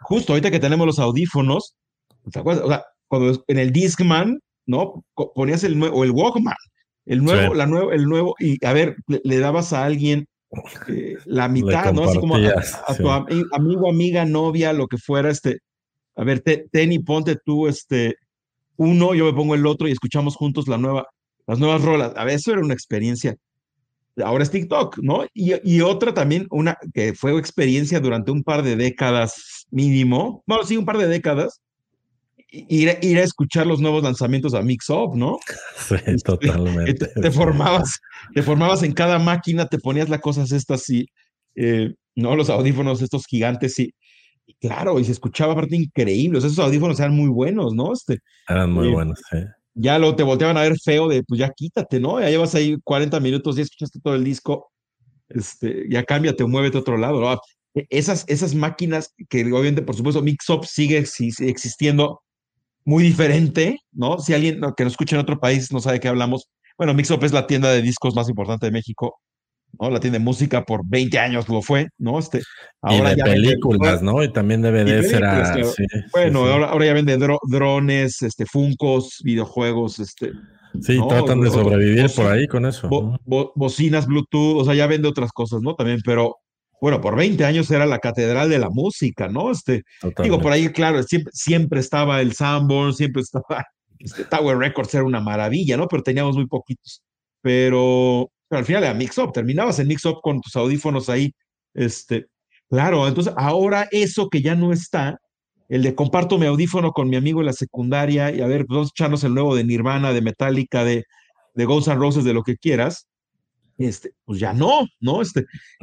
justo ahorita que tenemos los audífonos, ¿te acuerdas? O sea, cuando en el Discman, ¿no? Ponías el nuevo, o el Walkman, el nuevo, sí. Y a ver, le dabas a alguien la mitad, ¿no? Así como a tu amigo, amiga, novia, lo que fuera, a ver, ten y ponte tú uno, yo me pongo el otro y escuchamos juntos las nuevas rolas. A ver, eso era una experiencia. Ahora es TikTok, ¿no? Y otra también, una que fue experiencia durante un par de décadas mínimo. Bueno, sí, un par de décadas. Ir a escuchar los nuevos lanzamientos a Mixup, ¿no? Sí, totalmente. Te formabas en cada máquina, te ponías las cosas estas y, ¿no? Los audífonos estos gigantes y claro, y se escuchaba aparte increíble. O sea, esos audífonos eran muy buenos, ¿no? Eran muy buenos, sí. Ya te volteaban a ver feo de, pues ya quítate, ¿no? Ya llevas ahí 40 minutos, ya escuchaste todo el disco, ya cámbiate o muévete a otro lado, ¿no? Esas máquinas que obviamente, por supuesto, Mixup sigue existiendo muy diferente, ¿no? Si alguien que nos escucha en otro país no sabe de qué hablamos, bueno, Mixup es la tienda de discos más importante de México, ¿no? La tienda de música por 20 años lo fue, ¿no? Ahora y de ya películas, ¿no? Y también DVDs será. Claro. Sí, bueno, sí. Ahora ya venden drones, Funkos, videojuegos, Sí, ¿no? Tratan de sobrevivir por ahí con eso. Bocinas, Bluetooth, o sea, ya vende otras cosas, ¿no? También, pero bueno, por 20 años era la catedral de la música, ¿no? Digo, por ahí, claro, siempre estaba el Sanborns, siempre estaba Tower Records, era una maravilla, ¿no? Pero teníamos muy poquitos. Pero al final era Mixup, terminabas en Mixup con tus audífonos ahí. Claro, entonces ahora eso que ya no está, el de comparto mi audífono con mi amigo en la secundaria y a ver, pues vamos a echarnos el nuevo de Nirvana, de Metallica, de Guns N' Roses, de lo que quieras. Pues ya no, ¿no? No.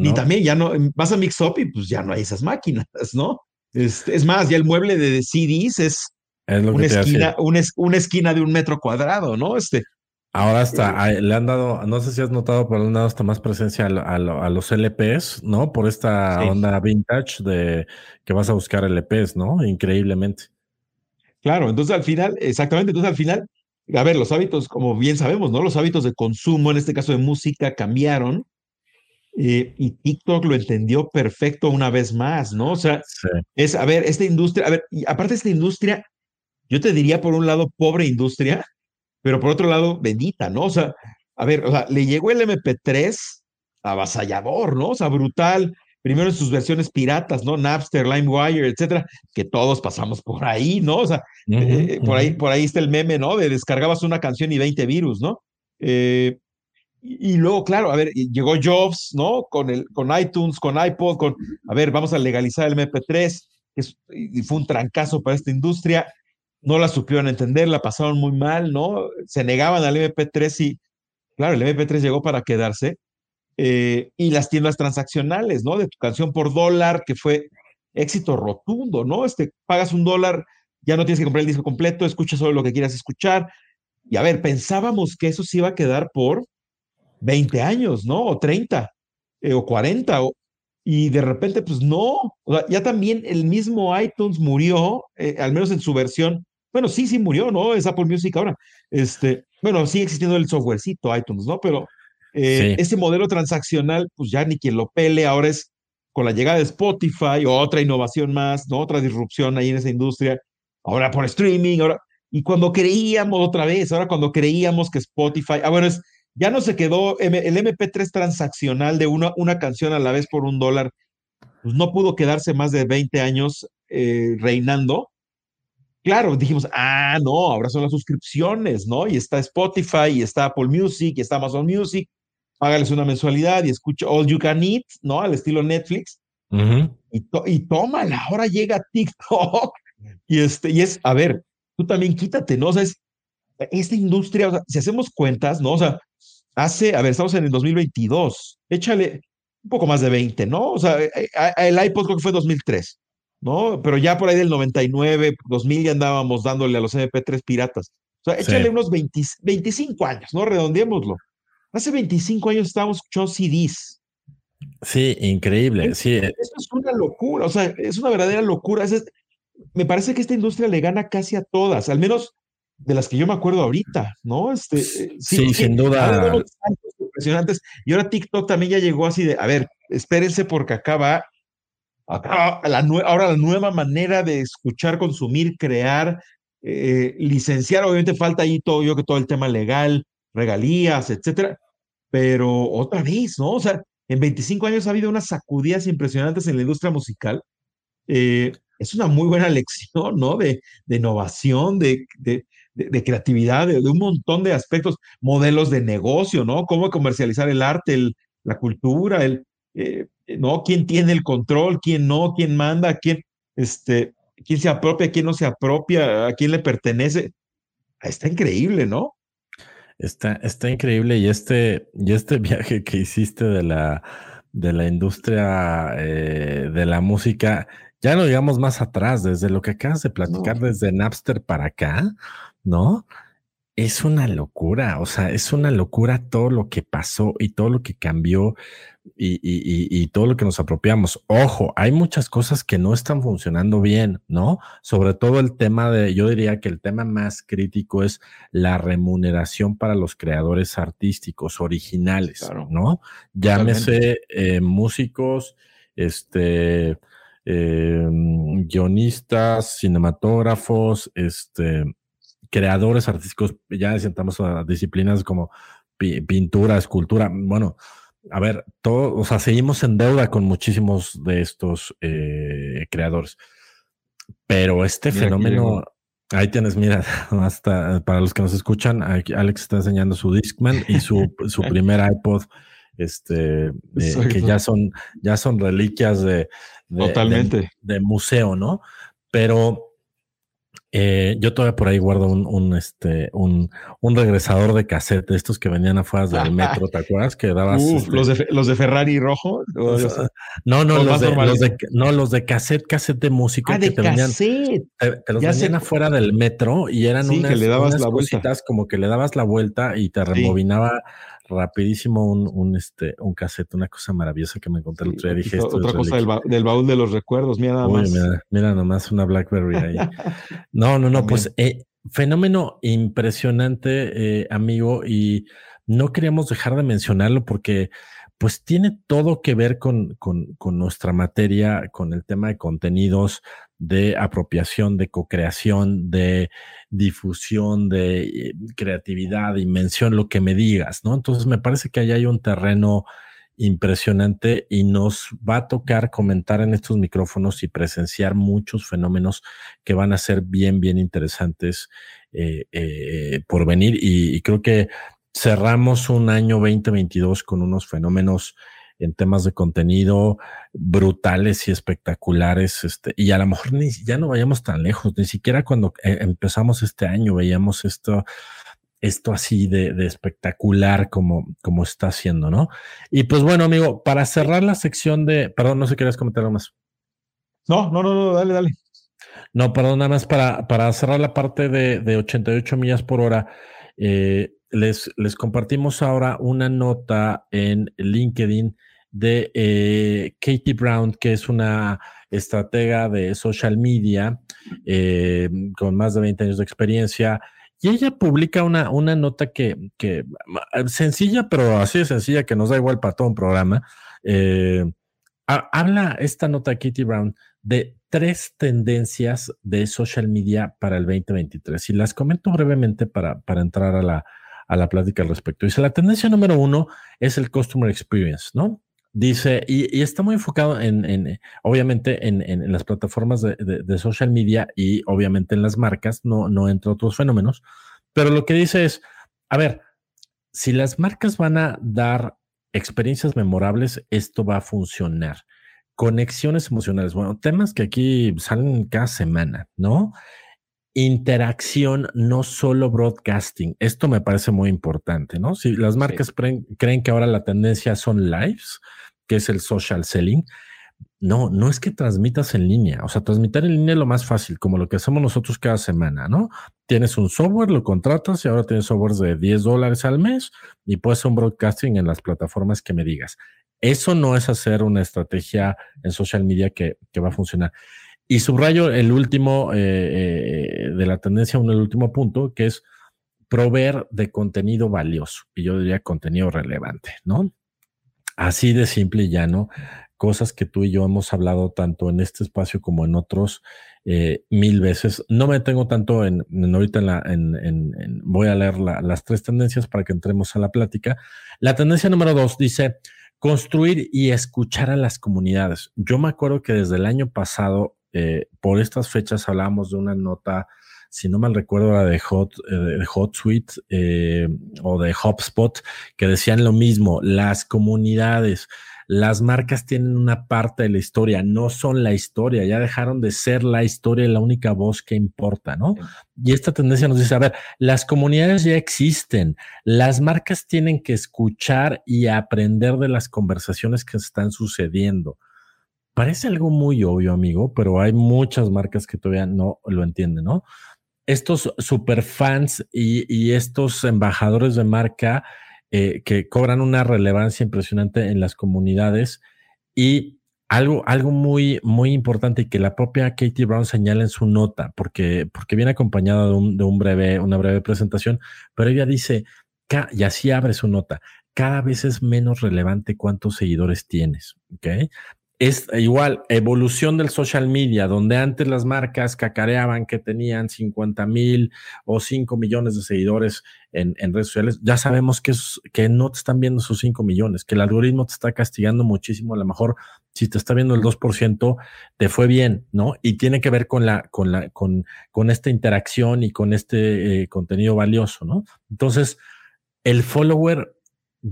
Y también ya no, vas a Mixup y pues ya no hay esas máquinas, ¿no? Es más, ya el mueble de CDs es lo que una esquina de un metro cuadrado, ¿no? Ahora hasta le han dado, no sé si has notado, pero le han dado hasta más presencia a los LPs, ¿no? Por esta onda vintage de que vas a buscar LPs, ¿no? Increíblemente. Claro, entonces al final, exactamente, a ver, los hábitos, como bien sabemos, ¿no? Los hábitos de consumo, en este caso de música, cambiaron y TikTok lo entendió perfecto una vez más, ¿no? O sea, esta industria, y aparte esta industria, yo te diría por un lado pobre industria, pero por otro lado, bendita, ¿no? Le llegó el MP3 avasallador, ¿no? O sea, brutal. Primero en sus versiones piratas, ¿no? Napster, LimeWire, etcétera, que todos pasamos por ahí, ¿no? Por ahí está el meme, ¿no? De descargabas una canción y 20 virus, ¿no? Y luego, claro, llegó Jobs, ¿no? Con iTunes, con iPod, vamos a legalizar el MP3, y fue un trancazo para esta industria. No la supieron entender, la pasaron muy mal, ¿no? Se negaban al MP3 y, claro, el MP3 llegó para quedarse. Y las tiendas transaccionales, ¿no? De tu canción por dólar, que fue éxito rotundo, ¿no? Pagas $1, ya no tienes que comprar el disco completo, escuchas solo lo que quieras escuchar. Y pensábamos que eso se iba a quedar por 20 años, ¿no? O 30, o 40, y de repente, pues no. O sea, ya también el mismo iTunes murió, al menos en su versión. Bueno, sí murió, ¿no? Es Apple Music ahora. Bueno, sigue existiendo el softwarecito iTunes, ¿no? Pero ese modelo transaccional, pues ya ni quien lo pele, ahora es con la llegada de Spotify, otra innovación más, ¿no? Otra disrupción ahí en esa industria. Ahora por streaming, y cuando creíamos que Spotify, ya no se quedó, el MP3 transaccional de una canción a la vez por $1, pues no pudo quedarse más de 20 años reinando. Claro, dijimos, no, ahora son las suscripciones, ¿no? Y está Spotify, y está Apple Music, y está Amazon Music. Págales una mensualidad y escucha All You Can Eat, ¿no? Al estilo Netflix. Uh-huh. Y tómala, ahora llega TikTok. Tú también quítate, ¿no? O sea, esta industria, si hacemos cuentas, ¿no? O sea, estamos en el 2022, échale un poco más de 20, ¿no? O sea, el iPod creo que fue 2003, ¿no? Pero ya por ahí del 99, 2000 ya andábamos dándole a los MP3 piratas. O sea, échale unos 25 años, ¿no? Redondeémoslo. Hace 25 años estábamos escuchando CDs. Sí, increíble. Eso es una locura, o sea, es una verdadera locura. Me parece que esta industria le gana casi a todas, al menos de las que yo me acuerdo ahorita, ¿no? Sí, sin duda. Impresionantes. Y ahora TikTok también ya llegó así de, espérense porque ahora la nueva manera de escuchar, consumir, crear, licenciar. Obviamente falta ahí todo el tema legal, regalías, etcétera. Pero otra vez, ¿no? O sea, en 25 años ha habido unas sacudidas impresionantes en la industria musical. Es una muy buena lección, ¿no? De innovación, de creatividad, de un montón de aspectos, modelos de negocio, ¿no? Cómo comercializar el arte, la cultura, ¿no? Quién tiene el control, quién no, quién manda, quién se apropia, quién no se apropia, a quién le pertenece. Está increíble, ¿no? Está increíble y este viaje que hiciste de la industria de la música, ya no digamos más atrás, desde lo que acabas de platicar, desde Napster para acá, ¿no? Es una locura, o sea, es una locura todo lo que pasó y todo lo que cambió y todo lo que nos apropiamos. Ojo, hay muchas cosas que no están funcionando bien, ¿no? Sobre todo el tema de, yo diría que el tema más crítico es la remuneración para los creadores artísticos originales, claro, ¿no? Llámese músicos, guionistas, cinematógrafos, creadores artísticos, ya sentamos a disciplinas como pintura, escultura. Bueno, a ver, todo, o sea, seguimos en deuda con muchísimos de estos creadores. Pero mira, fenómeno, ahí tienes, mira, hasta para los que nos escuchan, aquí Alex está enseñando su Discman y su primer iPod, que ya son reliquias de museo, ¿no? Pero yo todavía por ahí guardo un regresador de cassette, estos que venían afuera del metro, ¿te acuerdas? Que dabas los de Ferrari rojo. Los de cassette de música que te venían. Te los venían afuera del metro y eran unas cositas como que le dabas la vuelta y te removinaba rapidísimo un cassette, una cosa maravillosa que me encontré el otro día. Dije, otra cosa del baúl de los recuerdos, mira nada más. Mira nomás una BlackBerry ahí. No, pues fenómeno impresionante, amigo, y no queríamos dejar de mencionarlo porque pues tiene todo que ver con nuestra materia, con el tema de contenidos, de apropiación, de co-creación, de difusión, de creatividad, invención, lo que me digas, ¿no? Entonces me parece que ahí hay un terreno impresionante y nos va a tocar comentar en estos micrófonos y presenciar muchos fenómenos que van a ser bien, bien interesantes por venir. Y creo que cerramos un año 2022 con unos fenómenos en temas de contenido brutales y espectaculares, y a lo mejor ya no vayamos tan lejos, ni siquiera cuando empezamos este año veíamos esto así de espectacular como está haciendo, ¿no? Y pues bueno, amigo, para cerrar la sección perdón, no sé si querías comentar algo más. No, dale. No, perdón, nada más para cerrar la parte de 88 millas por hora, les compartimos ahora una nota en LinkedIn de Katie Brown, que es una estratega de social media con más de 20 años de experiencia, y ella publica una nota que sencilla, pero así de sencilla que nos da igual para todo un programa. Habla esta nota de Katie Brown de 3 tendencias de social media para el 2023. Y las comento brevemente para entrar a la plática al respecto. Dice, la tendencia número 1 es el customer experience, ¿no? Dice, y está muy enfocado obviamente, en las plataformas de social media y obviamente en las marcas, no entre otros fenómenos. Pero lo que dice es, a ver, si las marcas van a dar experiencias memorables, esto va a funcionar. Conexiones emocionales, bueno, temas que aquí salen cada semana, ¿no? Interacción, no solo broadcasting. Esto me parece muy importante, ¿no? Si las marcas creen que ahora la tendencia son lives, que es el social selling, no es que transmitas en línea. O sea, transmitir en línea es lo más fácil, como lo que hacemos nosotros cada semana, ¿no? Tienes un software, lo contratas y ahora tienes softwares de $10 al mes y puedes hacer un broadcasting en las plataformas que me digas. Eso no es hacer una estrategia en social media que va a funcionar. Y subrayo el último de la tendencia, el último punto, que es proveer de contenido valioso. Y yo diría contenido relevante, ¿no? Así de simple y llano, cosas que tú y yo hemos hablado tanto en este espacio como en otros mil veces. No me detengo tanto ahorita voy a leer las 3 tendencias para que entremos a la plática. La tendencia número 2 dice... construir y escuchar a las comunidades. Yo me acuerdo que desde el año pasado, por estas fechas, hablábamos de una nota, si no mal recuerdo, la de HotSuite o de HubSpot, que decían lo mismo, las comunidades, las marcas tienen una parte de la historia, no son la historia, ya dejaron de ser la historia, la única voz que importa, ¿no? Y esta tendencia nos dice, a ver, las comunidades ya existen, las marcas tienen que escuchar y aprender de las conversaciones que están sucediendo. Parece algo muy obvio, amigo, pero hay muchas marcas que todavía no lo entienden, ¿no? estos superfans y estos embajadores de marca que cobran una relevancia impresionante en las comunidades. Y algo muy, muy importante, y que la propia Katie Brown señala en su nota, porque viene acompañada de una breve presentación, pero ella dice, y así abre su nota, cada vez es menos relevante cuántos seguidores tienes, ¿ok? Es igual, evolución del social media, donde antes las marcas cacareaban que tenían 50,000 o 5 millones de seguidores en redes sociales. Ya sabemos que no te están viendo sus 5 millones, que el algoritmo te está castigando muchísimo. A lo mejor si te está viendo el 2%, te fue bien, ¿no? Y tiene que ver con esta interacción y con este contenido valioso, ¿no? Entonces, el follower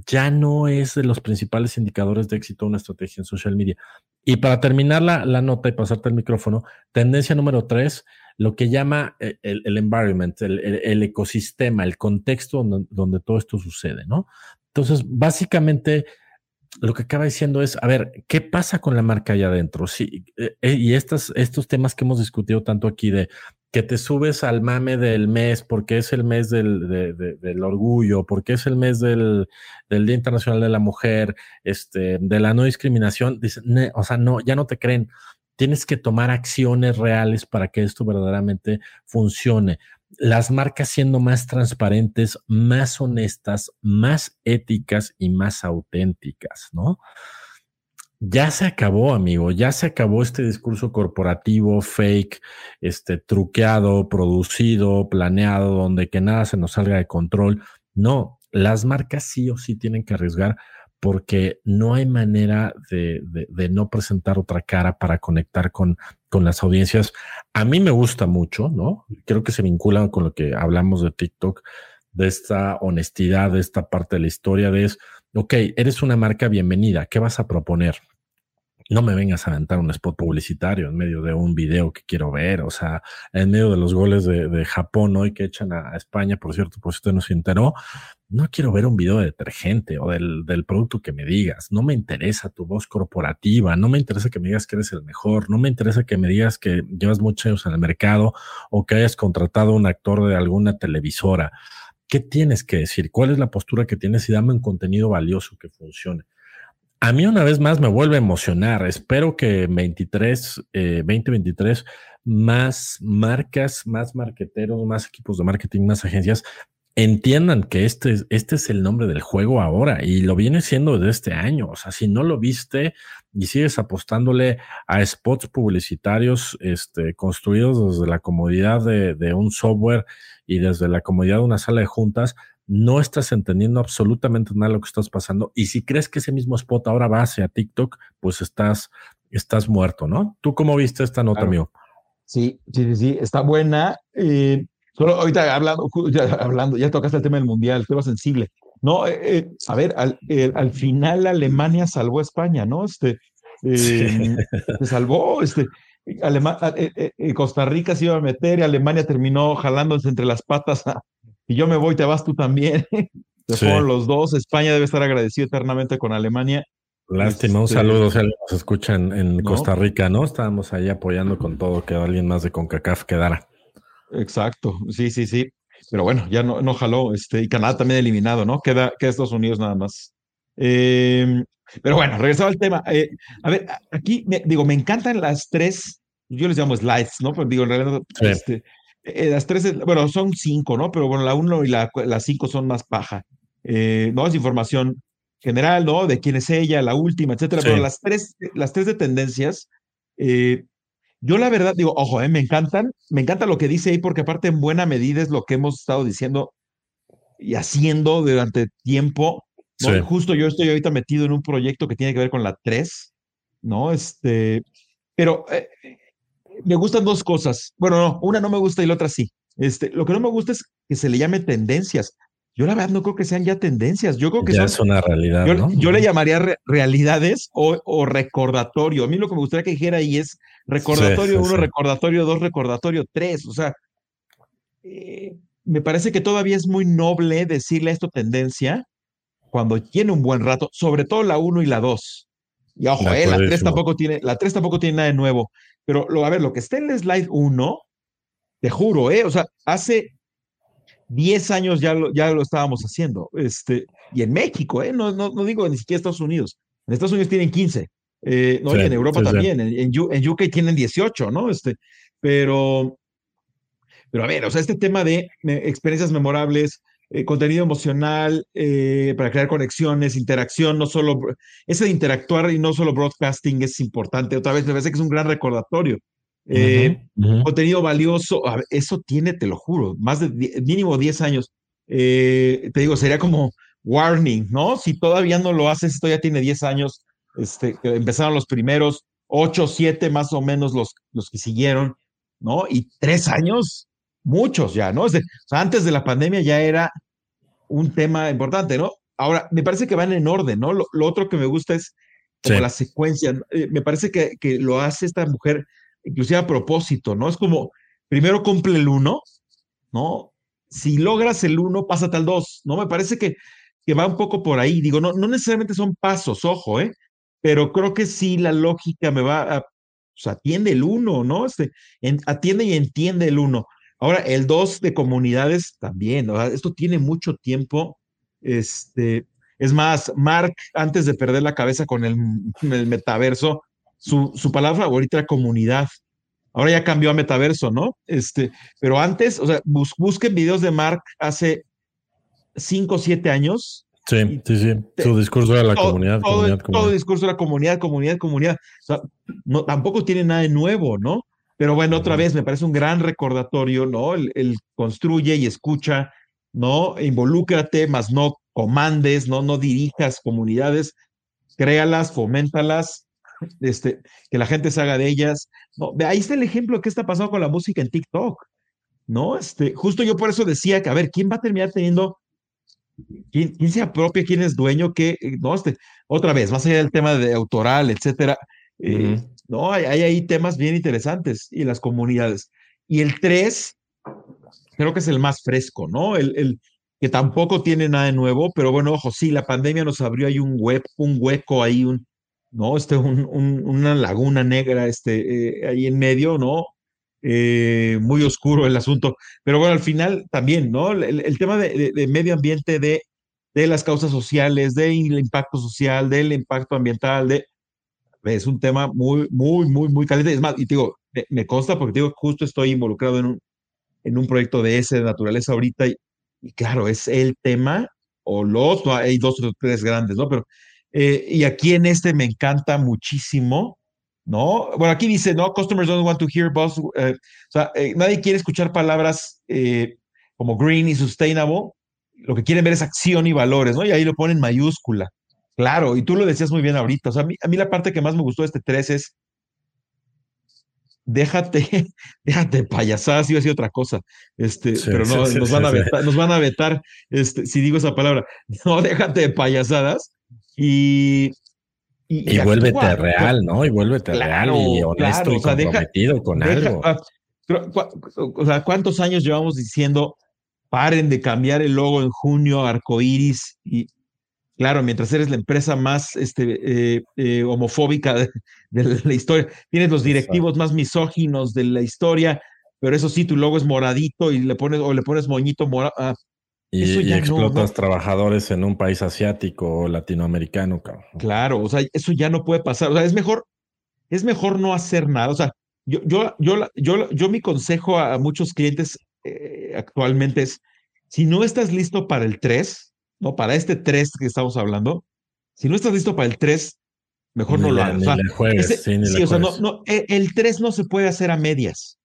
ya no es de los principales indicadores de éxito una estrategia en social media. Y para terminar la nota y pasarte el micrófono, tendencia número 3, lo que llama el environment, el ecosistema, el contexto donde todo esto sucede, ¿no? Entonces, básicamente, lo que acaba diciendo es, a ver, ¿qué pasa con la marca allá adentro? Sí, y estos temas que hemos discutido tanto aquí de que te subes al mame del mes porque es el mes del orgullo, porque es el mes del Día Internacional de la Mujer, de la no discriminación. Dice, o sea, no, ya no te creen. Tienes que tomar acciones reales para que esto verdaderamente funcione. Las marcas siendo más transparentes, más honestas, más éticas y más auténticas, ¿no? Ya se acabó, amigo, ya se acabó este discurso corporativo, fake, truqueado, producido, planeado, donde que nada se nos salga de control. No, las marcas sí o sí tienen que arriesgar porque no hay manera de no presentar otra cara para conectar con las audiencias. A mí me gusta mucho, ¿no? Creo que se vinculan con lo que hablamos de TikTok, de esta honestidad, de esta parte de la historia, ok, eres una marca bienvenida, ¿qué vas a proponer? No me vengas a aventar un spot publicitario en medio de un video que quiero ver, o sea, en medio de los goles de Japón hoy que echan a España, por cierto, no se enteró. No quiero ver un video de detergente o del producto que me digas. No me interesa tu voz corporativa, no me interesa que me digas que eres el mejor, no me interesa que me digas que llevas muchos años en el mercado o que hayas contratado a un actor de alguna televisora. ¿Qué tienes que decir? ¿Cuál es la postura que tienes? Y dame un contenido valioso que funcione. A mí una vez más me vuelve a emocionar. Espero que 2023, más marcas, más marqueteros, más equipos de marketing, más agencias entiendan que este es el nombre del juego ahora y lo viene siendo desde este año. O sea, si no lo viste y sigues apostándole a spots publicitarios construidos desde la comodidad de un software y desde la comodidad de una sala de juntas, no estás entendiendo absolutamente nada de lo que estás pasando. Y si crees que ese mismo spot ahora va hacia TikTok, pues estás muerto, ¿no? ¿Tú cómo viste esta nota, amigo? Sí, está buena. Solo ahorita hablando, ya tocaste el tema del mundial, tema sensible. No, a ver, al final Alemania salvó a España, ¿no? Sí. Se salvó, Costa Rica se iba a meter y Alemania terminó jalándose entre las patas. Y yo me voy, te vas tú también. Fueron los dos. España debe estar agradecido eternamente con Alemania. Lástima, un saludo, o sea, nos escuchan en Costa Rica, ¿no? Estábamos ahí apoyando con todo, que alguien más de CONCACAF quedara. Exacto, sí. Pero bueno, ya no jaló. Y Canadá también eliminado, ¿no? Queda Estados Unidos nada más. Pero bueno, regresaba al tema. A ver, aquí, me encantan las tres, yo les llamo slides, ¿no? Pero digo, en realidad, sí. Las tres, bueno, son 5, ¿no? Pero bueno, la 1 y la 5 son más paja. No, es información general, ¿no? De quién es ella, la última, etcétera. Sí. Pero las tres de tendencias... Yo la verdad digo, ojo, me encanta lo que dice ahí, porque aparte en buena medida es lo que hemos estado diciendo y haciendo durante tiempo, ¿no? Sí. Justo yo estoy ahorita metido en un proyecto que tiene que ver con la 3, ¿no? Pero me gustan dos cosas. Bueno, no, una no me gusta y la otra sí. Lo que no me gusta es que se le llame tendencias. Yo la verdad no creo que sean ya tendencias. Yo creo que ya es una realidad, ¿no? Yo le llamaría realidades o recordatorio. A mí lo que me gustaría que dijera ahí es recordatorio 1, recordatorio 2, recordatorio 3. O sea, me parece que todavía es muy noble decirle a esto tendencia cuando tiene un buen rato, sobre todo la 1 y la 2. Y ojo, la 3 tampoco tiene nada de nuevo. Pero a ver, lo que está en el slide 1 Te juro, o sea, hace 10 años ya lo estábamos haciendo. Y en México, no digo ni siquiera Estados Unidos. En Estados Unidos tienen 15. No, sí, y en Europa sí, también. Sí. En UK tienen 18, ¿no? Pero a ver, o sea, este tema de experiencias memorables, contenido emocional, para crear conexiones, interacción, no solo... Ese de interactuar y no solo broadcasting es importante. Otra vez, me parece que es un gran recordatorio. Contenido valioso, a ver, eso tiene, te lo juro, más de mínimo 10 años. Te digo, sería como warning, ¿no? Si todavía no lo haces, esto ya tiene 10 años. Empezaron los primeros 8, 7 más o menos los que siguieron, ¿no? Y 3 años, muchos ya, ¿no? O sea, antes de la pandemia ya era un tema importante, ¿no? Ahora, me parece que van en orden, ¿no? Lo otro que me gusta es como la secuencia. Me parece que lo hace esta mujer, inclusive a propósito, ¿no? Es como, primero cumple el 1, ¿no? Si logras el 1, pásate al 2, ¿no? Me parece que va un poco por ahí. Digo, no necesariamente son pasos, ojo, pero creo que sí la lógica me va a... O sea, atiende el 1, ¿no? Atiende y entiende el 1. Ahora, el 2 de comunidades también, ¿no? Esto tiene mucho tiempo. Es más, Mark, antes de perder la cabeza con el metaverso, su palabra favorita era comunidad. Ahora ya cambió a metaverso, ¿no? Pero antes, o sea, busquen videos de Mark hace 5 o 7 años. Sí. Su discurso era la comunidad. Todo discurso era comunidad. O sea, no, tampoco tiene nada de nuevo, ¿no? Pero bueno, otra vez, me parece un gran recordatorio, ¿no? El construye y escucha, ¿no? Involúcrate, más no comandes, ¿no? No dirijas comunidades. Créalas, foméntalas. Que la gente se haga de ellas. No, ahí está el ejemplo de qué está pasando con la música en TikTok, ¿no? Justo yo por eso decía que, a ver, ¿quién va a terminar teniendo? ¿Quién se apropia? ¿Quién es dueño? ¿Qué? No, otra vez, más allá del tema de autoral, etcétera. No, hay ahí temas bien interesantes y las comunidades. Y el 3, creo que es el más fresco, ¿no? El que tampoco tiene nada de nuevo, pero bueno, ojo, sí, la pandemia nos abrió ahí un hueco ahí, ¿no? Una laguna negra ahí en medio, ¿no? Muy oscuro el asunto. Pero bueno, al final también, ¿no? El tema de medio ambiente, de las causas sociales, del impacto social, del impacto ambiental, es un tema muy, muy, muy, muy caliente. Es más, y te digo, me consta porque te digo, justo estoy involucrado en un proyecto de ese de naturaleza ahorita y claro, es el tema o lo otro, hay 2 o 3 grandes, ¿no? Pero y aquí en me encanta muchísimo, ¿no? Bueno, aquí dice, no, customers don't want to hear buzz. O sea, nadie quiere escuchar palabras como green y sustainable. Lo que quieren ver es acción y valores, ¿no? Y ahí lo ponen mayúscula. Claro, y tú lo decías muy bien ahorita. O sea, a mí la parte que más me gustó de 3 es déjate payasadas, iba a decir otra cosa, pero no, nos van a vetar, si digo esa palabra. No, déjate de payasadas. Y vuélvete actúa, real, ¿no? Y vuélvete claro, real y honesto, claro, y comprometido con algo. O sea, ¿cuántos años llevamos diciendo paren de cambiar el logo en junio, arcoíris? Y claro, mientras eres la empresa más homofóbica de la historia, tienes los directivos más misóginos de la historia, pero eso sí, tu logo es moradito y le pones moñito morado. Y explotas trabajadores en un país asiático o latinoamericano, cabrón. Claro, o sea, eso ya no puede pasar. O sea, es mejor no hacer nada. O sea, yo mi consejo a muchos clientes actualmente es, si no estás listo para el 3, ¿no? Para este 3 que estamos hablando, si no estás listo para el 3, mejor no lo hagas. Ni le juegues, o sea, no, el 3 no se puede hacer a medias.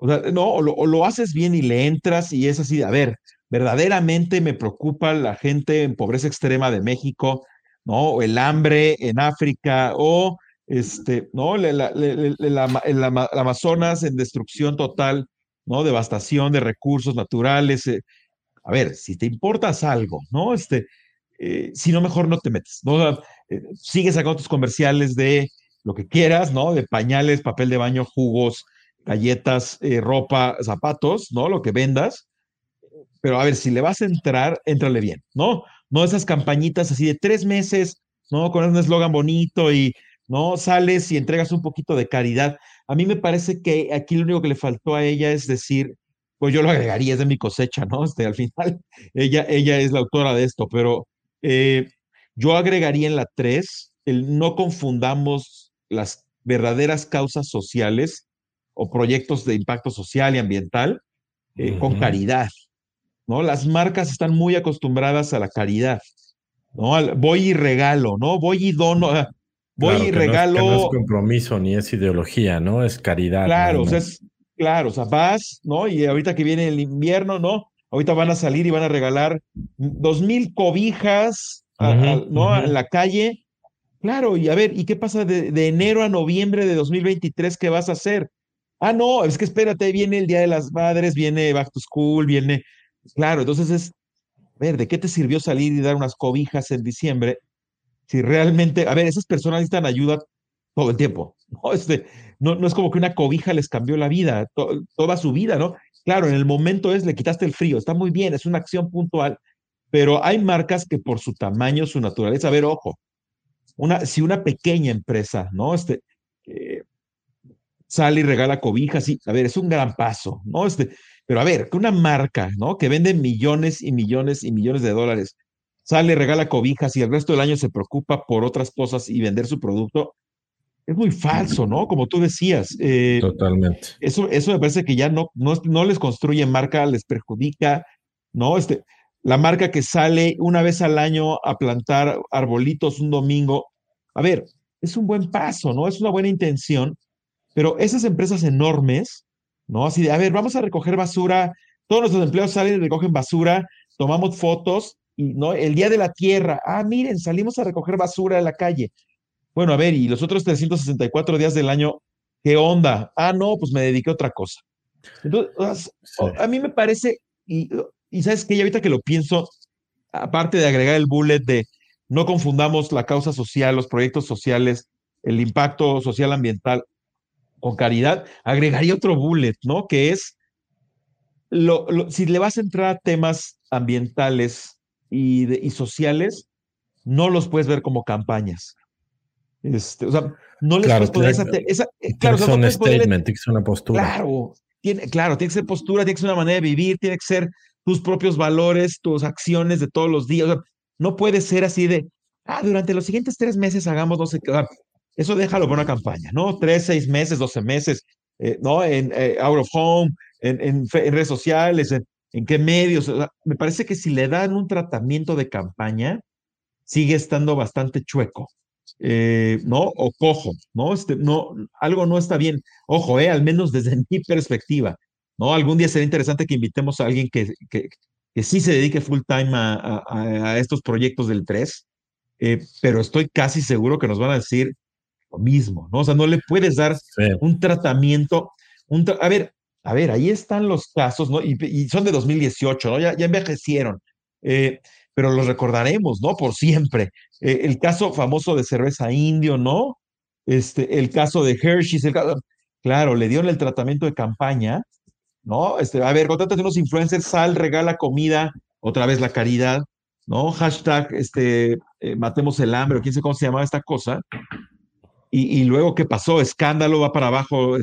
O sea, no, o lo haces bien y le entras y es así, a ver, verdaderamente me preocupa la gente en pobreza extrema de México, ¿no? O el hambre en África, o ¿no? El Amazonas en destrucción total, ¿no? Devastación de recursos naturales. A ver, si te importas algo, ¿no? Si no, mejor no te metes, ¿no? O sea, sigues sacando tus comerciales de lo que quieras, ¿no? De pañales, papel de baño, jugos, galletas, ropa, zapatos, ¿no? Lo que vendas. Pero a ver, si le vas a entrar, éntrale bien, ¿no? No esas campañitas así de 3 meses, ¿no? Con un eslogan bonito y ¿no? Sales y entregas un poquito de caridad. A mí me parece que aquí lo único que le faltó a ella es decir, pues yo lo agregaría, es de mi cosecha, ¿no? Al final, ella es la autora de esto, pero yo agregaría en la 3, el no confundamos las verdaderas causas sociales o proyectos de impacto social y ambiental con caridad, ¿no? Las marcas están muy acostumbradas a la caridad, ¿no? Voy y regalo, ¿no? Voy y dono, voy claro, y regalo. No es compromiso ni es ideología, ¿no? Es caridad. Claro, o sea, claro, o sea, vas, ¿no? Y ahorita que viene el invierno, ¿no? Ahorita van a salir y van a regalar 2,000 cobijas, ¿no? En la calle. Claro, y a ver, ¿y qué pasa de enero a noviembre de 2023? ¿Qué vas a hacer? Ah, no, es que espérate, viene el Día de las Madres, viene Back to School, viene... Claro, entonces es... A ver, ¿de qué te sirvió salir y dar unas cobijas en diciembre? Si realmente... A ver, esas personas necesitan ayuda todo el tiempo, ¿no? No es como que una cobija les cambió la vida, toda su vida, ¿no? Claro, en el momento le quitaste el frío, está muy bien, es una acción puntual, pero hay marcas que por su tamaño, su naturaleza, a ver, ojo, si una pequeña empresa, ¿no? Sale y regala cobijas, sí, a ver, es un gran paso, ¿no? Pero a ver, que una marca, ¿no? Que vende millones y millones y millones de dólares, sale, regala cobijas y el resto del año se preocupa por otras cosas y vender su producto. Es muy falso, ¿no? Como tú decías. Totalmente. Eso me parece que ya no les construye marca, les perjudica, ¿no? La marca que sale una vez al año a plantar arbolitos un domingo. A ver, es un buen paso, ¿no? Es una buena intención, pero esas empresas enormes, ¿no? Así de, a ver, vamos a recoger basura. Todos nuestros empleados salen y recogen basura, tomamos fotos, y, ¿no? El Día de la Tierra. Ah, miren, salimos a recoger basura de la calle. Bueno, a ver, y los otros 364 días del año, ¿qué onda? Ah, no, pues me dediqué a otra cosa. Entonces, a mí me parece, y ¿sabes qué? Y ahorita que lo pienso, aparte de agregar el bullet de no confundamos la causa social, los proyectos sociales, el impacto social ambiental con caridad, agregaría otro bullet, ¿no? Que es, si le vas a entrar a temas ambientales y sociales, no los puedes ver como campañas. O sea, no les puedes poner tiene que ser una postura. Claro, tiene que ser postura, tiene que ser una manera de vivir, tiene que ser tus propios valores, tus acciones de todos los días. O sea, no puede ser así de, durante los siguientes 3 meses hagamos no sé qué. O sea, eso déjalo para una campaña, ¿no? 3, 6 meses, 12 meses, ¿no? Out of home, en redes sociales, en qué medios. O sea, me parece que si le dan un tratamiento de campaña, sigue estando bastante chueco. ¿No? O cojo, ¿no? No, algo no está bien. Ojo, al menos desde mi perspectiva, ¿no? Algún día será interesante que invitemos a alguien que sí se dedique full time a estos proyectos del 3, pero estoy casi seguro que nos van a decir lo mismo, ¿no? O sea, no le puedes dar un tratamiento. A ver, ahí están los casos, ¿no? Y son de 2018, ¿no? Ya envejecieron. Pero los recordaremos, ¿no? Por siempre. El caso famoso de cerveza indio, ¿no? El caso de Hershey's, claro, le dieron el tratamiento de campaña, ¿no? A ver, contántate unos influencers, sal, regala comida, otra vez la caridad, ¿no? Hashtag, matemos el hambre, o quién sé cómo se llamaba esta cosa. Y luego, ¿qué pasó? Escándalo, va para abajo.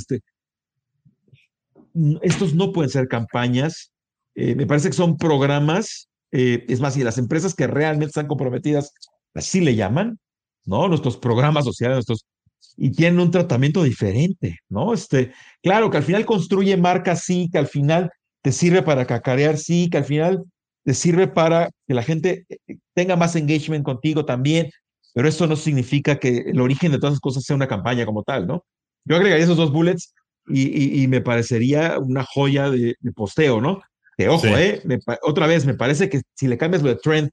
Estos no pueden ser campañas. Me parece que son programas. Es más, y las empresas que realmente están comprometidas, así le llaman, ¿no? Nuestros programas sociales, y tienen un tratamiento diferente, ¿no? Claro, que al final construye marcas, sí, que al final te sirve para cacarear, sí, que al final te sirve para que la gente tenga más engagement contigo también, pero eso no significa que el origen de todas esas cosas sea una campaña como tal, ¿no? Yo agregaría esos 2 bullets y me parecería una joya de posteo, ¿no? Que ojo, otra vez, me parece que si le cambias lo de trend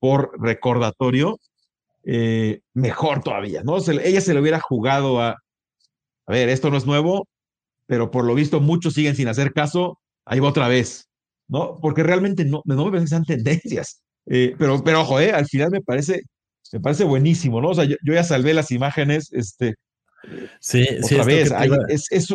por recordatorio, mejor todavía, ¿no? Ella se le hubiera jugado a ver, esto no es nuevo, pero por lo visto muchos siguen sin hacer caso, ahí va otra vez, ¿no? Porque realmente no me parece que sean tendencias, pero ojo, al final me parece buenísimo, ¿no? O sea, yo ya salvé las imágenes,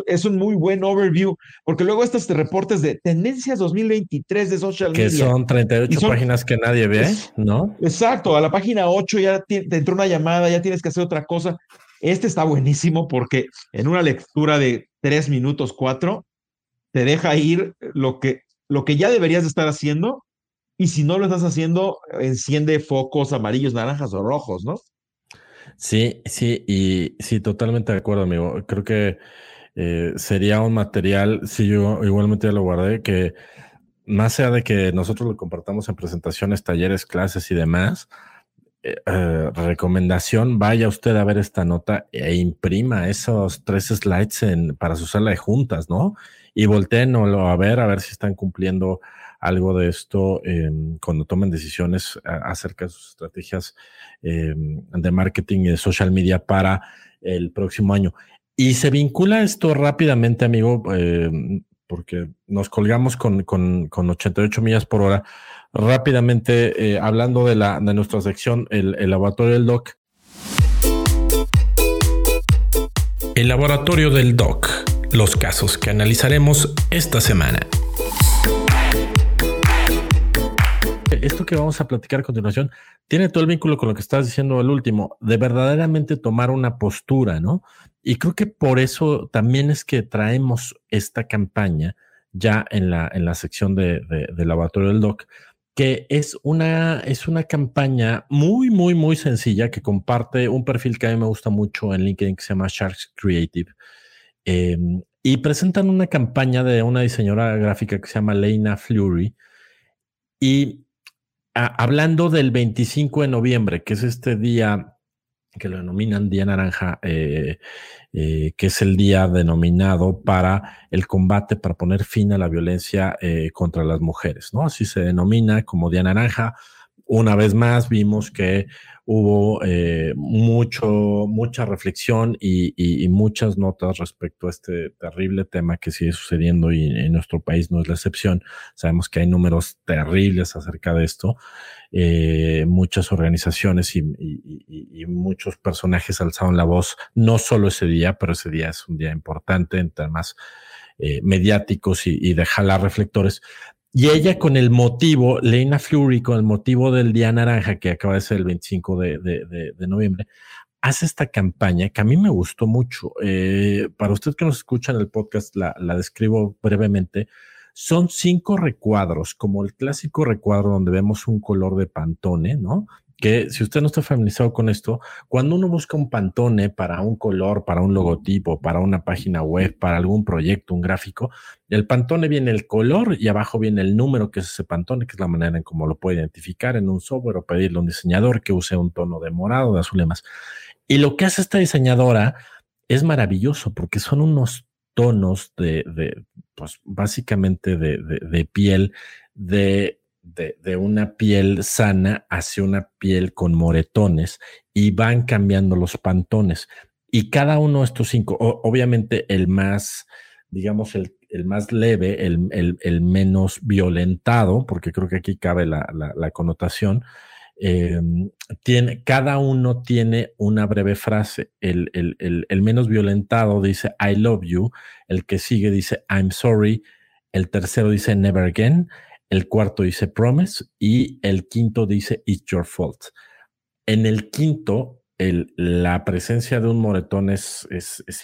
es un muy buen overview, porque luego estos reportes de tendencias 2023 de social media, que son 38 páginas que nadie ve, ¿no? Exacto, a la página 8 ya te entró una llamada, ya tienes que hacer otra cosa. Este está buenísimo porque en una lectura de 3 minutos, 4, te deja ir lo que ya deberías de estar haciendo, y si no lo estás haciendo, enciende focos amarillos, naranjas o rojos, ¿no? Sí, y sí, totalmente de acuerdo, amigo. Creo que sería un material, sí, yo igualmente ya lo guardé, que más sea de que nosotros lo compartamos en presentaciones, talleres, clases y demás, recomendación, vaya usted a ver esta nota e imprima esos 3 slides para su sala de juntas, ¿no? Y voltéenlo a ver si están cumpliendo algo de esto cuando tomen decisiones acerca de sus estrategias de marketing y de social media para el próximo año. Y se vincula esto rápidamente, amigo, porque nos colgamos con 88 millas por hora. Rápidamente, hablando de nuestra sección, el laboratorio del Doc. El laboratorio del Doc. Los casos que analizaremos esta semana. Esto que vamos a platicar a continuación tiene todo el vínculo con lo que estás diciendo el último, de verdaderamente tomar una postura, ¿no? Y creo que por eso también es que traemos esta campaña ya en la sección de Laboratorio del Doc, que es una campaña muy, muy, muy sencilla que comparte un perfil que a mí me gusta mucho en LinkedIn que se llama Sharks Creative. Y presentan una campaña de una diseñadora gráfica que se llama Leina Fleury. Y hablando del 25 de noviembre, que es este día que lo denominan Día Naranja, que es el día denominado para el combate, para poner fin a la violencia contra las mujeres, ¿no? Así se denomina como Día Naranja. Una vez más vimos que hubo mucha reflexión y muchas notas respecto a este terrible tema que sigue sucediendo y en nuestro país no es la excepción. Sabemos que hay números terribles acerca de esto. Muchas organizaciones y muchos personajes alzaron la voz, no solo ese día, pero ese día es un día importante en temas mediáticos y de jalar reflectores. Y ella con el motivo, Leina Fleury, con el motivo del Día Naranja, que acaba de ser el 25 de noviembre, hace esta campaña que a mí me gustó mucho. Para usted que nos escucha en el podcast, la describo brevemente. Son 5 recuadros, como el clásico recuadro donde vemos un color de Pantone, ¿no? Que si usted no está familiarizado con esto, cuando uno busca un Pantone para un color, para un logotipo, para una página web, para algún proyecto, un gráfico, el Pantone viene el color y abajo viene el número que es ese Pantone, que es la manera en cómo lo puede identificar en un software o pedirle a un diseñador que use un tono de morado, de azul y demás. Y lo que hace esta diseñadora es maravilloso porque son unos tonos pues básicamente de piel, de una piel sana hacia una piel con moretones y van cambiando los pantones. Y cada uno de estos 5, obviamente el más, digamos, el más leve, el menos violentado, porque creo que aquí cabe la connotación, cada uno tiene una breve frase. El menos violentado dice I love you, el que sigue dice I'm sorry, el tercero dice never again, el cuarto dice Promise y el quinto dice It's Your Fault. En el quinto, la presencia de un moretón es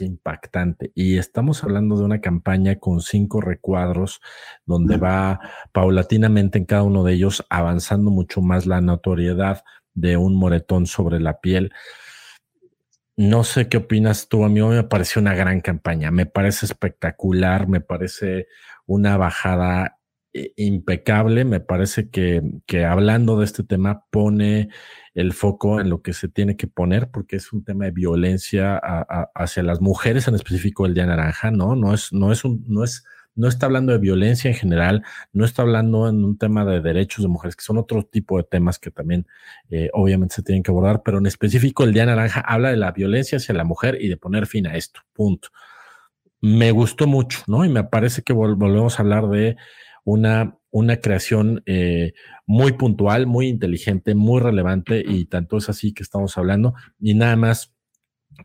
impactante y estamos hablando de una campaña con 5 recuadros donde va paulatinamente en cada uno de ellos avanzando mucho más la notoriedad de un moretón sobre la piel. No sé qué opinas tú, amigo. Me pareció una gran campaña. Me parece espectacular. Me parece una bajada impecable. Me parece que hablando de este tema pone el foco en lo que se tiene que poner porque es un tema de violencia hacia las mujeres, en específico el Día Naranja, ¿no? No está hablando de violencia en general, no está hablando en un tema de derechos de mujeres, que son otro tipo de temas que también obviamente se tienen que abordar, pero en específico el Día Naranja habla de la violencia hacia la mujer y de poner fin a esto, punto. Me gustó mucho, ¿no? Y me parece que volvemos a hablar de una creación muy puntual, muy inteligente, muy relevante y tanto es así que estamos hablando. Y nada más,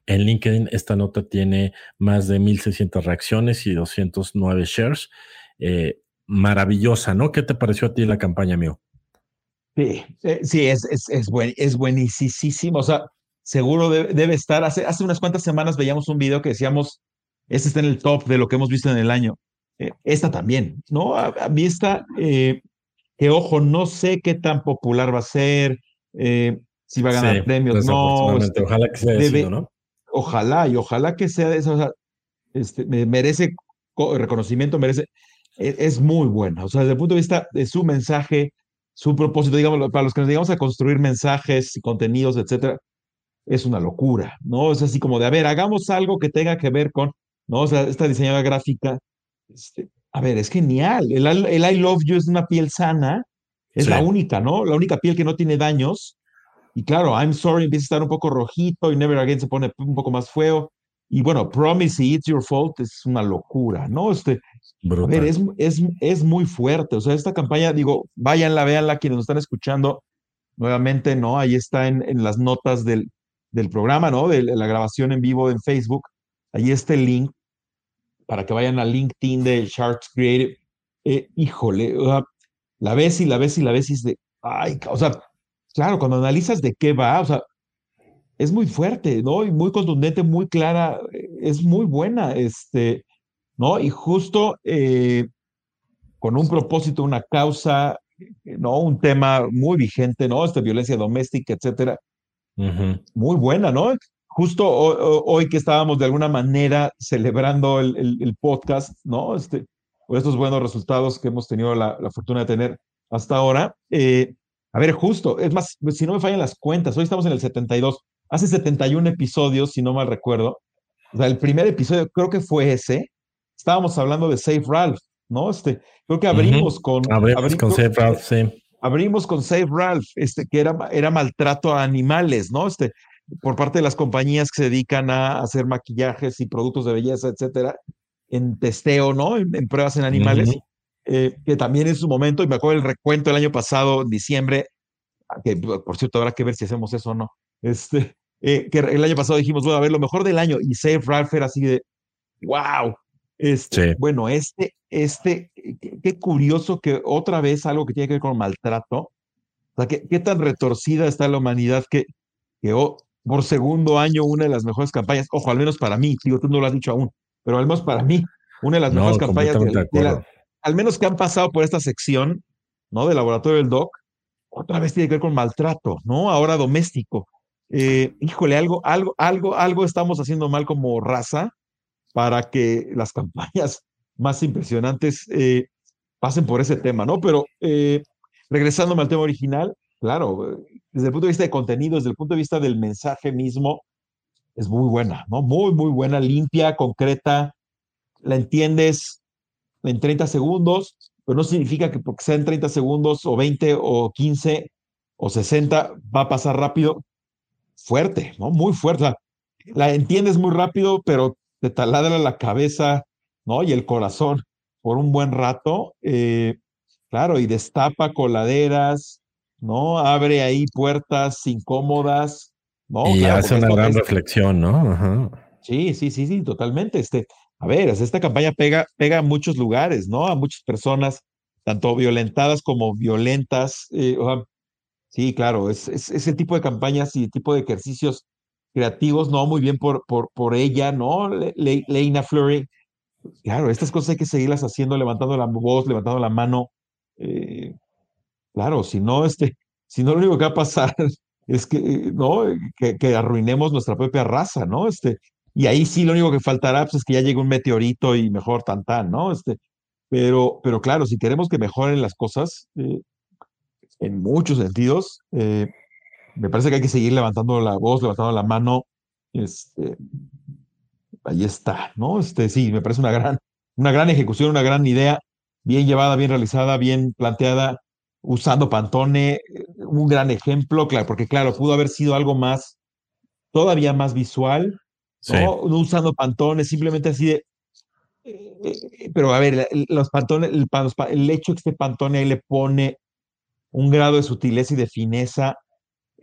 en LinkedIn esta nota tiene más de 1,600 reacciones y 209 shares. Maravillosa, ¿no? ¿Qué te pareció a ti la campaña, amigo? Sí, es buenísimo. O sea, seguro debe estar. Hace unas cuantas semanas veíamos un video que decíamos, este está en el top de lo que hemos visto en el año. Esta también, ¿no? A mí esta, que ojo, no sé qué tan popular va a ser, si va a ganar premios, no. Ojalá que sea eso, ¿no? Ojalá, y ojalá que sea de eso. O sea, merece reconocimiento, merece. Es muy buena. O sea, desde el punto de vista de su mensaje, su propósito, digamos, para los que nos digamos a construir mensajes y contenidos, etcétera, es una locura, ¿no? Es así como de, a ver, hagamos algo que tenga que ver con, ¿no? O sea, esta diseñadora gráfica, a ver, es genial. El I Love You es una piel sana, es la única, ¿no? La única piel que no tiene daños. Y claro, I'm Sorry empieza a estar un poco rojito y Never Again se pone un poco más feo. Y bueno, Promise y It's Your Fault es una locura, ¿no? A ver, es muy fuerte. O sea, esta campaña, digo, váyanla, véanla, quienes nos están escuchando nuevamente, ¿no? Ahí está en las notas del programa, ¿no? De la grabación en vivo en Facebook. Ahí está el link para que vayan al LinkedIn de Sharks Creative. Híjole, o sea, la ves y es de, ay, o sea, claro, cuando analizas de qué va, o sea, es muy fuerte, ¿no? Y muy contundente, muy clara, es muy buena, ¿no? Y justo con un propósito, una causa, ¿no? Un tema muy vigente, ¿no? Violencia doméstica, etcétera. Uh-huh. Muy buena, ¿no? Justo hoy que estábamos de alguna manera celebrando el podcast, ¿no? Por estos buenos resultados que hemos tenido la fortuna de tener hasta ahora, a ver, justo, es más, si no me fallan las cuentas, hoy estamos en el 72, hace 71 episodios, si no mal recuerdo. O sea, el primer episodio creo que fue ese, estábamos hablando de Save Ralph, ¿no? Creo que abrimos con Save Ralph, sí. Abrimos con Save Ralph, que era maltrato a animales, ¿no? Por parte de las compañías que se dedican a hacer maquillajes y productos de belleza, etcétera, en testeo, ¿no? En pruebas en animales. Uh-huh. Que también en su momento, y me acuerdo el recuento del año pasado, en diciembre, que por cierto habrá que ver si hacemos eso o no, que el año pasado dijimos, bueno, a ver, lo mejor del año, y Save Ralph era así de, wow, sí. Bueno, qué curioso que otra vez algo que tiene que ver con maltrato, o sea, qué tan retorcida está la humanidad que por segundo año una de las mejores campañas, ojo, al menos para mí, digo, tú no lo has dicho aún, pero al menos para mí, una de las mejores campañas de al menos que han pasado por esta sección, ¿no? De Laboratorio del Doc, otra vez tiene que ver con maltrato, ¿no? Ahora doméstico. Híjole, algo estamos haciendo mal como raza para que las campañas más impresionantes pasen por ese tema, ¿no? Pero regresándome al tema original, claro, desde el punto de vista de contenido, desde el punto de vista del mensaje mismo, es muy buena, ¿no? Muy, muy buena, limpia, concreta, la entiendes en 30 segundos, pero no significa que porque sean 30 segundos o 20 o 15 o 60 va a pasar rápido. Fuerte, ¿no? Muy fuerte. O sea, la entiendes muy rápido, pero te taladra la cabeza, ¿no? Y el corazón por un buen rato. Claro, y destapa coladeras, ¿no? Abre ahí puertas incómodas, ¿no? Y claro, hace una gran reflexión, ¿no? Ajá. Sí, totalmente. A ver, esta campaña pega a muchos lugares, ¿no? A muchas personas, tanto violentadas como violentas. Sí, claro, es el tipo de campañas y el tipo de ejercicios creativos, ¿no? Muy bien por ella, ¿no? Leina Fleury. Claro, estas cosas hay que seguirlas haciendo, levantando la voz, levantando la mano. Claro, si no, lo único que va a pasar es que, ¿no? Que arruinemos nuestra propia raza, ¿no? Y ahí sí lo único que faltará pues, es que ya llegue un meteorito y mejor tantán, ¿no? Pero claro, si queremos que mejoren las cosas, en muchos sentidos, me parece que hay que seguir levantando la voz, levantando la mano. Ahí está, ¿no? Sí, me parece una gran ejecución, una gran idea, bien llevada, bien realizada, bien planteada, usando Pantone, un gran ejemplo, claro, porque claro, pudo haber sido algo más, todavía más visual. Sí. No usando Pantone, simplemente así de. Pero a ver, los Pantone, el hecho que este Pantone ahí le pone un grado de sutileza y de fineza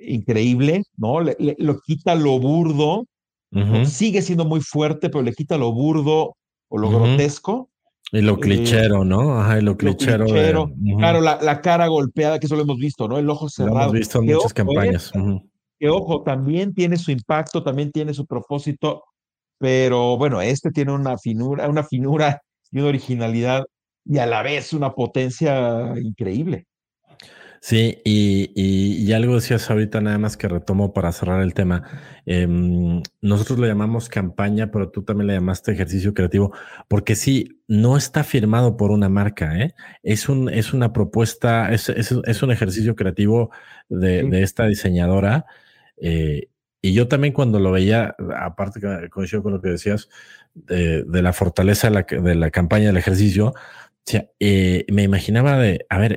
increíble, ¿no? Lo quita lo burdo, uh-huh. Sigue siendo muy fuerte, pero le quita lo burdo o lo uh-huh. grotesco. Y lo clichero, ¿no? Ajá, y lo clichero. Uh-huh. Claro, la cara golpeada, que eso lo hemos visto, ¿no? El ojo cerrado. Lo hemos visto en muchas campañas. Uh-huh. Que ojo, también tiene su impacto, también tiene su propósito, pero bueno, este tiene una finura y una originalidad y a la vez una potencia increíble. Sí, y algo decías ahorita, nada más que retomo para cerrar el tema. Nosotros lo llamamos campaña, pero tú también le llamaste ejercicio creativo, porque sí, no está firmado por una marca, ¿eh? Es una propuesta, es un ejercicio creativo de esta diseñadora. Y yo también cuando lo veía, aparte coincido con lo que decías, de la fortaleza de la campaña del ejercicio, o sea, me imaginaba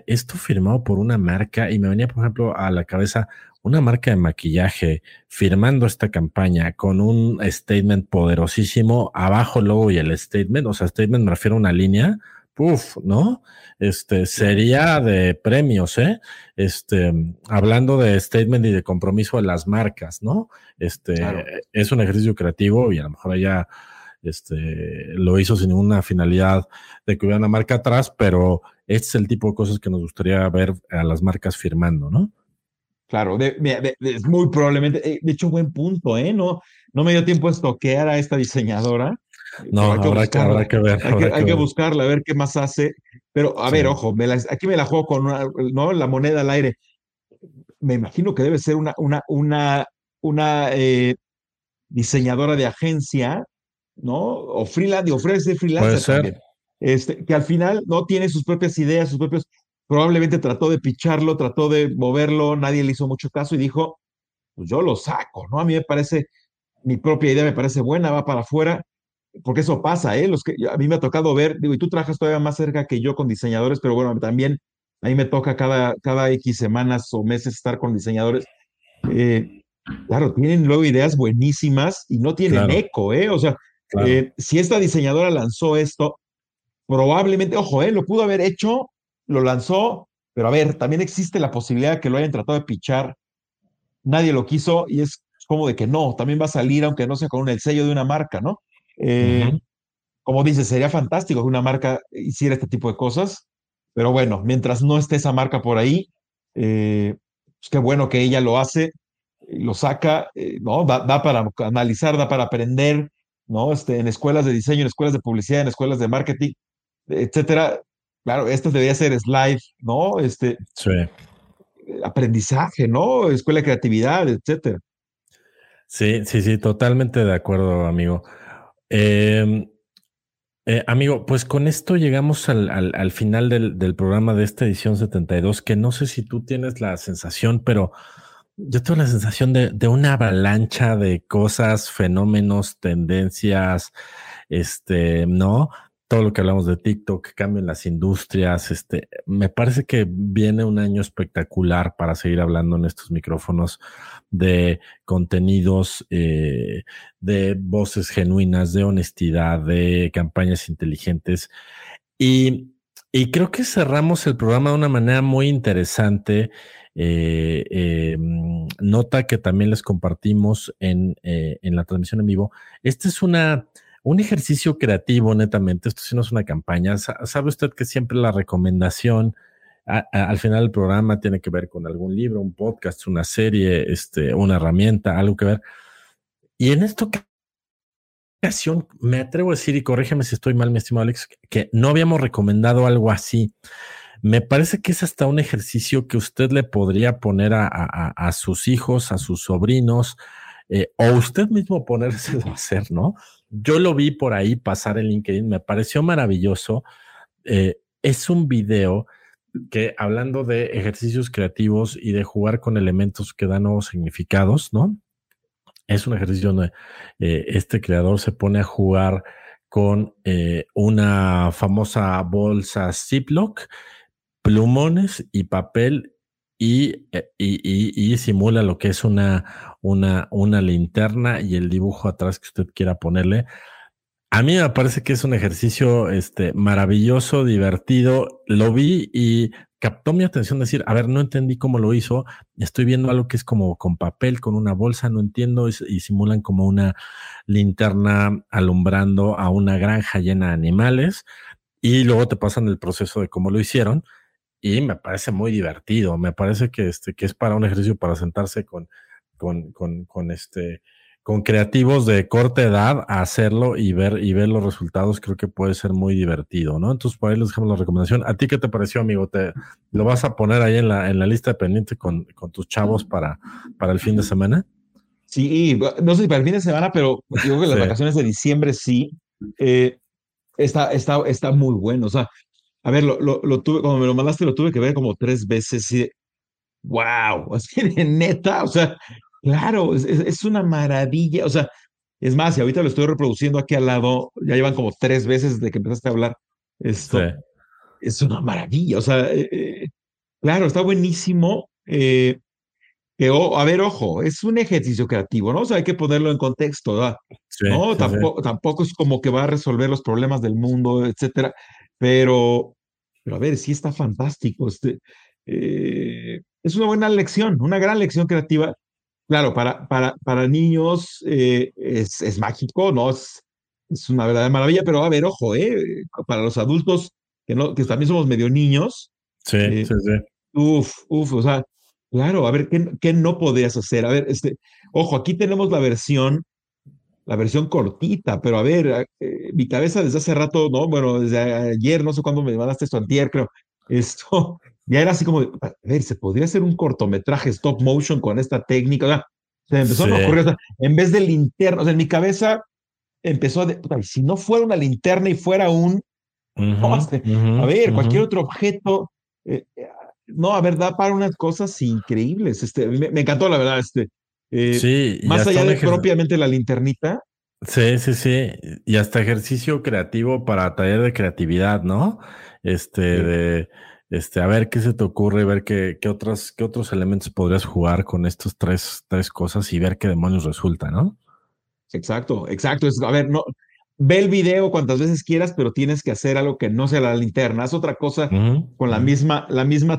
esto firmado por una marca, y me venía, por ejemplo, a la cabeza una marca de maquillaje firmando esta campaña con un statement poderosísimo, abajo el logo y el statement, o sea, statement me refiero a una línea, ¡puf!, ¿no? Sería de premios, ¿eh? Hablando de statement y de compromiso de las marcas, ¿no? Claro. Es un ejercicio creativo y a lo mejor allá... lo hizo sin ninguna finalidad de que hubiera una marca atrás, pero este es el tipo de cosas que nos gustaría ver a las marcas firmando, ¿no? Claro, es muy probablemente, de hecho, buen punto, ¿eh? No me dio tiempo a estoquear a esta diseñadora. No, habrá que ver. Hay que buscarla, a ver qué más hace. Pero, a ver, ojo, aquí me la juego con una, ¿no?, la moneda al aire. Me imagino que debe ser una diseñadora de agencia, ¿no? O freelance, ofrece freelance también. Que al final no tiene sus propias ideas, probablemente trató de picharlo, trató de moverlo, nadie le hizo mucho caso y dijo, pues yo lo saco, ¿no? A mí me parece, mi propia idea me parece buena, va para afuera, porque eso pasa, ¿eh? A mí me ha tocado ver, digo, y tú trabajas todavía más cerca que yo con diseñadores, pero bueno, también a mí me toca cada X semanas o meses estar con diseñadores. Claro, tienen luego ideas buenísimas y no tienen eco, ¿eh? O sea, claro. Si esta diseñadora lanzó esto, probablemente, ojo, lo pudo haber hecho, lo lanzó, pero a ver, también existe la posibilidad de que lo hayan tratado de pichar, nadie lo quiso y es como de que no, también va a salir, aunque no sea con el sello de una marca, ¿no? Como dices, sería fantástico que una marca hiciera este tipo de cosas, pero bueno, mientras no esté esa marca por ahí, pues qué bueno que ella lo hace, lo saca, ¿no? Da para analizar, da para aprender, ¿no? En escuelas de diseño, en escuelas de publicidad, en escuelas de marketing, etcétera. Claro, esto debería ser slide, ¿no? Sí. Aprendizaje, ¿no? Escuela de creatividad, etcétera. Sí, totalmente de acuerdo, amigo. Amigo, pues con esto llegamos al final del programa de esta edición 72, que no sé si tú tienes la sensación, pero... yo tengo la sensación de una avalancha de cosas, fenómenos, tendencias, ¿no? Todo lo que hablamos de TikTok, cambio en las industrias, me parece que viene un año espectacular para seguir hablando en estos micrófonos de contenidos, de voces genuinas, de honestidad, de campañas inteligentes. Y creo que cerramos el programa de una manera muy interesante. Nota que también les compartimos en la transmisión en vivo. Este es un ejercicio creativo, netamente. Esto sí no es una campaña. Sabe usted que siempre la recomendación al final del programa tiene que ver con algún libro, un podcast, una serie, una herramienta, algo que ver. Y en esta ocasión me atrevo a decir, y corrígeme si estoy mal, mi estimado Alex, que no habíamos recomendado algo así. Me parece que es hasta un ejercicio que usted le podría poner a sus hijos, a sus sobrinos, o usted mismo ponérselo a hacer, ¿no? Yo lo vi por ahí pasar en LinkedIn, me pareció maravilloso. Es un video que, hablando de ejercicios creativos y de jugar con elementos que dan nuevos significados, ¿no? Es un ejercicio donde este creador se pone a jugar con una famosa bolsa Ziploc, plumones y papel y simula lo que es una linterna y el dibujo atrás que usted quiera ponerle. A mí me parece que es un ejercicio maravilloso, divertido. Lo vi y captó mi atención, decir, a ver, no entendí cómo lo hizo. Estoy viendo algo que es como con papel, con una bolsa, no entiendo, y simulan como una linterna alumbrando a una granja llena de animales y luego te pasan el proceso de cómo lo hicieron. Y me parece muy divertido, me parece que es para un ejercicio para sentarse con con creativos de corta edad a hacerlo y ver los resultados, creo que puede ser muy divertido, ¿no? Entonces, por ahí les dejamos la recomendación. ¿A ti qué te pareció, amigo? ¿Te lo vas a poner ahí en la lista pendiente con tus chavos para el fin de semana? Sí, no sé si para el fin de semana, pero yo creo que las vacaciones de diciembre sí. Está muy bueno. O sea, a ver, lo tuve, cuando me lo mandaste, lo tuve que ver como 3 veces. Y wow, así de neta, o sea, claro, es una maravilla. O sea, es más, y ahorita lo estoy reproduciendo aquí al lado, ya llevan como 3 veces desde que empezaste a hablar. Esto es una maravilla. O sea, claro, está buenísimo. A ver, ojo, es un ejercicio creativo, ¿no? O sea, hay que ponerlo en contexto, ¿verdad? Sí, no, sí, tampoco es como que va a resolver los problemas del mundo, etcétera. Pero a ver, sí está fantástico. Es una buena lección, una gran lección creativa. Claro, para niños es mágico, ¿no? Es una verdadera maravilla, pero a ver, ojo, para los adultos que también somos medio niños. Sí, sí. Uf, o sea, claro, a ver, ¿qué no podías hacer? A ver, ojo, aquí tenemos la versión cortita, pero a ver, mi cabeza desde hace rato, no, bueno, desde ayer, no sé cuándo me mandaste esto, antier, creo, esto ya era así como, a ver, ¿se podría hacer un cortometraje stop motion con esta técnica? O sea, se me empezó a ocurrir, o sea, en vez de linterna, o sea, en mi cabeza empezó si no fuera una linterna y fuera un, cualquier otro objeto, no, a ver, da para unas cosas increíbles. Me encantó, la verdad. Sí, más allá de propiamente la linternita. Sí. Y hasta ejercicio creativo para taller de creatividad, ¿no? A ver qué se te ocurre, ver qué otros elementos podrías jugar con estas tres cosas y ver qué demonios resulta, ¿no? Exacto. A ver, no. Ve el video cuantas veces quieras, pero tienes que hacer algo que no sea la linterna. Haz otra cosa con la misma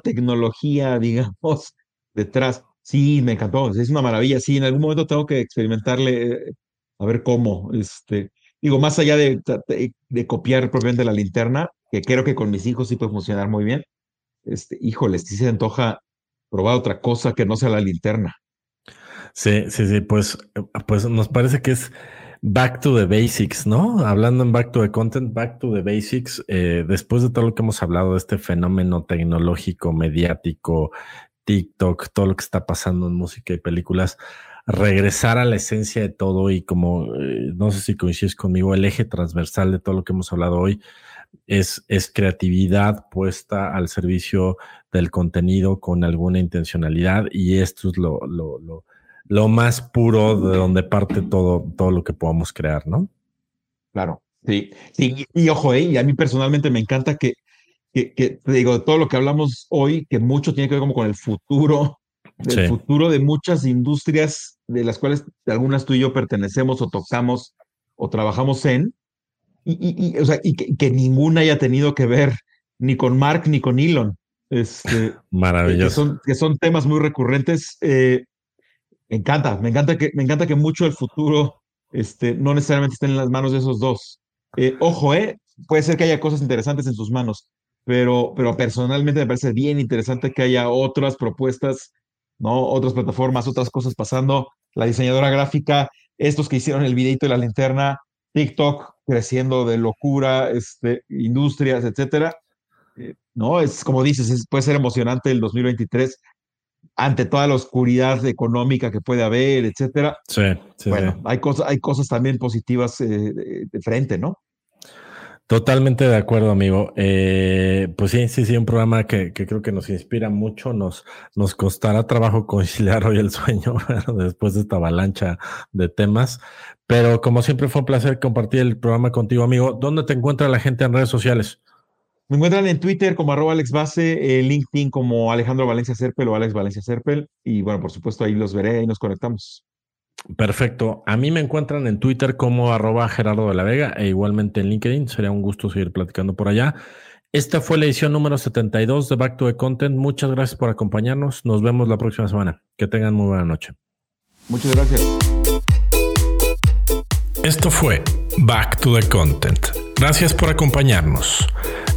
tecnología, digamos, detrás. Sí, me encantó. Es una maravilla. Sí, en algún momento tengo que experimentarle a ver cómo. Digo, más allá de copiar propiamente la linterna, que creo que con mis hijos sí puede funcionar muy bien. Híjole, sí se antoja probar otra cosa que no sea la linterna. Sí. Pues nos parece que es back to the basics, ¿no? Hablando en back to the content, back to the basics, después de todo lo que hemos hablado de este fenómeno tecnológico, mediático, TikTok, todo lo que está pasando en música y películas, regresar a la esencia de todo y como, no sé si coincides conmigo, el eje transversal de todo lo que hemos hablado hoy es creatividad puesta al servicio del contenido con alguna intencionalidad, y esto es lo más puro de donde parte todo lo que podamos crear, ¿no? Claro, sí. Y ojo, y a mí personalmente me encanta que digo, todo lo que hablamos hoy, que mucho tiene que ver como con el futuro, el futuro de muchas industrias de las cuales algunas tú y yo pertenecemos o tocamos o trabajamos en, y que ninguna haya tenido que ver ni con Mark ni con Elon. Maravilloso. Que son temas muy recurrentes, Me encanta que mucho el futuro no necesariamente esté en las manos de esos dos. Ojo, puede ser que haya cosas interesantes en sus manos, pero personalmente me parece bien interesante que haya otras propuestas, ¿no? Otras plataformas, otras cosas pasando. La diseñadora gráfica, estos que hicieron el videito de la linterna, TikTok creciendo de locura, industrias, etcétera. No, es como dices, puede ser emocionante el 2023. Ante toda la oscuridad económica que puede haber, etcétera. Sí. Bueno, hay cosas también positivas de frente, ¿no? Totalmente de acuerdo, amigo. Pues sí, un programa que creo que nos inspira mucho. Nos costará trabajo conciliar hoy el sueño después de esta avalancha de temas. Pero como siempre fue un placer compartir el programa contigo, amigo. ¿Dónde te encuentra la gente en redes sociales? Me encuentran en Twitter como @AlexVase, LinkedIn como Alejandro Valencia Serpel o Alex Valencia Serpel, y bueno, por supuesto ahí los veré y nos conectamos. Perfecto. A mí me encuentran en Twitter como @GerardoDeLaVega e igualmente en LinkedIn. Sería un gusto seguir platicando por allá. Esta fue la edición número 72 de Back to the Content. Muchas gracias por acompañarnos. Nos vemos la próxima semana. Que tengan muy buena noche. Muchas gracias. Esto fue Back to the Content. Gracias por acompañarnos.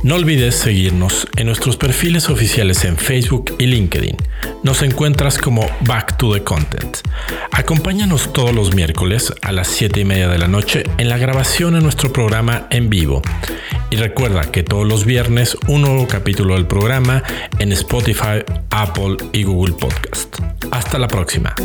No olvides seguirnos en nuestros perfiles oficiales en Facebook y LinkedIn. Nos encuentras como Back to the Content. Acompáñanos todos los miércoles a las 7:30 de la noche en la grabación de nuestro programa en vivo. Y recuerda que todos los viernes un nuevo capítulo del programa en Spotify, Apple y Google Podcast. Hasta la próxima.